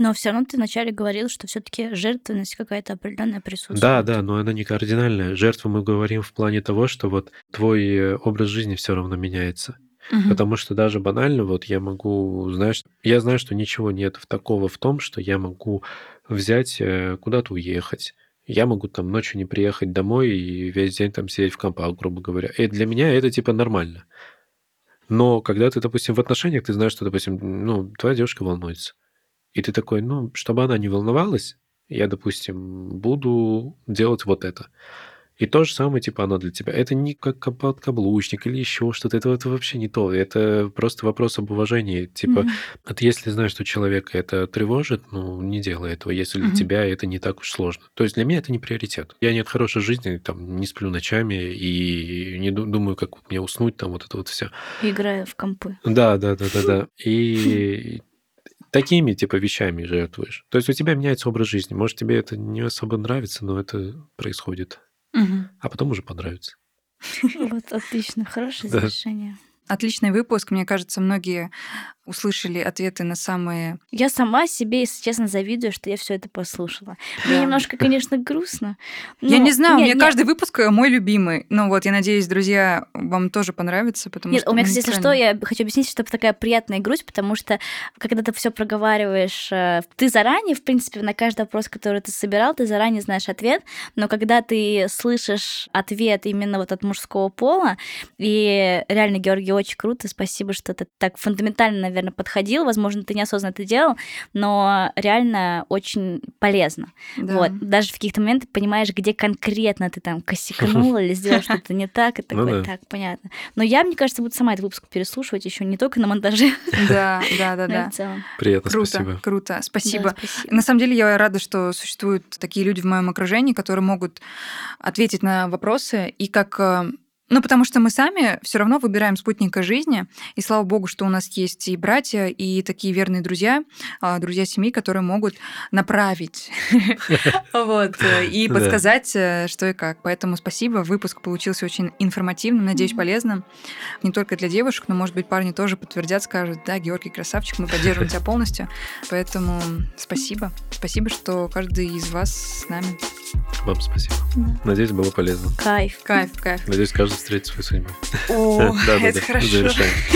Но все равно ты вначале говорил, что все-таки жертвенность какая-то определенная присутствует. Да, но она не кардинальная. Жертва мы говорим в плане того, что вот твой образ жизни все равно меняется. Мгм. Потому что даже банально, вот я могу, знаешь, я знаю, что ничего нет такого в том, что я могу взять, куда-то уехать. Я могу там ночью не приехать домой и весь день там сидеть в компах, грубо говоря. И для меня это типа нормально. Но когда ты, допустим, в отношениях, ты знаешь, что, допустим, ну, твоя девушка волнуется. И ты такой, ну, чтобы она не волновалась, я, допустим, буду делать вот это. И то же самое, типа, оно для тебя. Это не как подкаблучник или еще что-то. Это вообще не то. Это просто вопрос об уважении. Типа, Мгм. Если знаешь, что человека это тревожит, ну, не делай этого, если для Мгм. тебя это не так уж сложно. То есть для меня это не приоритет. Я не от хорошей жизни, там, не сплю ночами и не думаю, как вот мне уснуть, там, вот это вот все. Играя в компы. Да. И такими, типа, вещами жертвуешь. То есть у тебя меняется образ жизни. Может, тебе это не особо нравится, но это происходит. Мгм. А потом уже понравится. Вот отлично, хорошее Да. завершение. Отличный выпуск. Мне кажется, многие услышали ответы на самые... Я сама себе, если честно, завидую, что я все это послушала. Мне Да. немножко, конечно, грустно. Я но- не знаю, у меня каждый выпуск мой любимый. Ну вот, я надеюсь, друзья, вам тоже понравится, потому Нет, что... у меня, кстати, если что, я хочу объяснить, что это такая приятная грусть, потому что когда ты все проговариваешь, ты заранее, в принципе, на каждый вопрос, который ты собирал, ты заранее знаешь ответ, но когда ты слышишь ответ именно вот от мужского пола, и реально Георгий очень круто. Спасибо, что ты так фундаментально, наверное, подходил. Возможно, ты неосознанно это делал, но реально очень полезно. Да. Вот. Даже в каких-то моментах понимаешь, где конкретно ты там косякнула или сделала что-то не так. И такое, так, понятно. Но я, мне кажется, буду сама этот выпуск переслушивать еще не только на монтаже. Да. Приятно, спасибо. Круто, спасибо. На самом деле, я рада, что существуют такие люди в моем окружении, которые могут ответить на вопросы и как... Ну, потому что мы сами все равно выбираем спутника жизни, и слава богу, что у нас есть и братья, и такие верные друзья, друзья семьи, которые могут направить и подсказать, что и как. Поэтому спасибо, выпуск получился очень информативным, надеюсь, полезным. Не только для девушек, но, может быть, парни тоже подтвердят, скажут, да, Георгий красавчик, мы поддерживаем тебя полностью. Поэтому спасибо. Спасибо, что каждый из вас с нами. Вам спасибо. Надеюсь, было полезно. Кайф. Надеюсь, каждый встретить свою судьбу. О, это хорошо.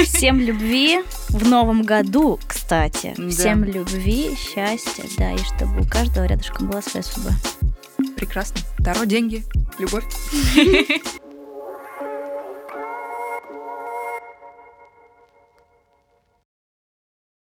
Всем любви в новом году, кстати. Всем любви, счастья, да, и чтобы у каждого рядышком была своя судьба. Прекрасно. Таро, деньги, любовь.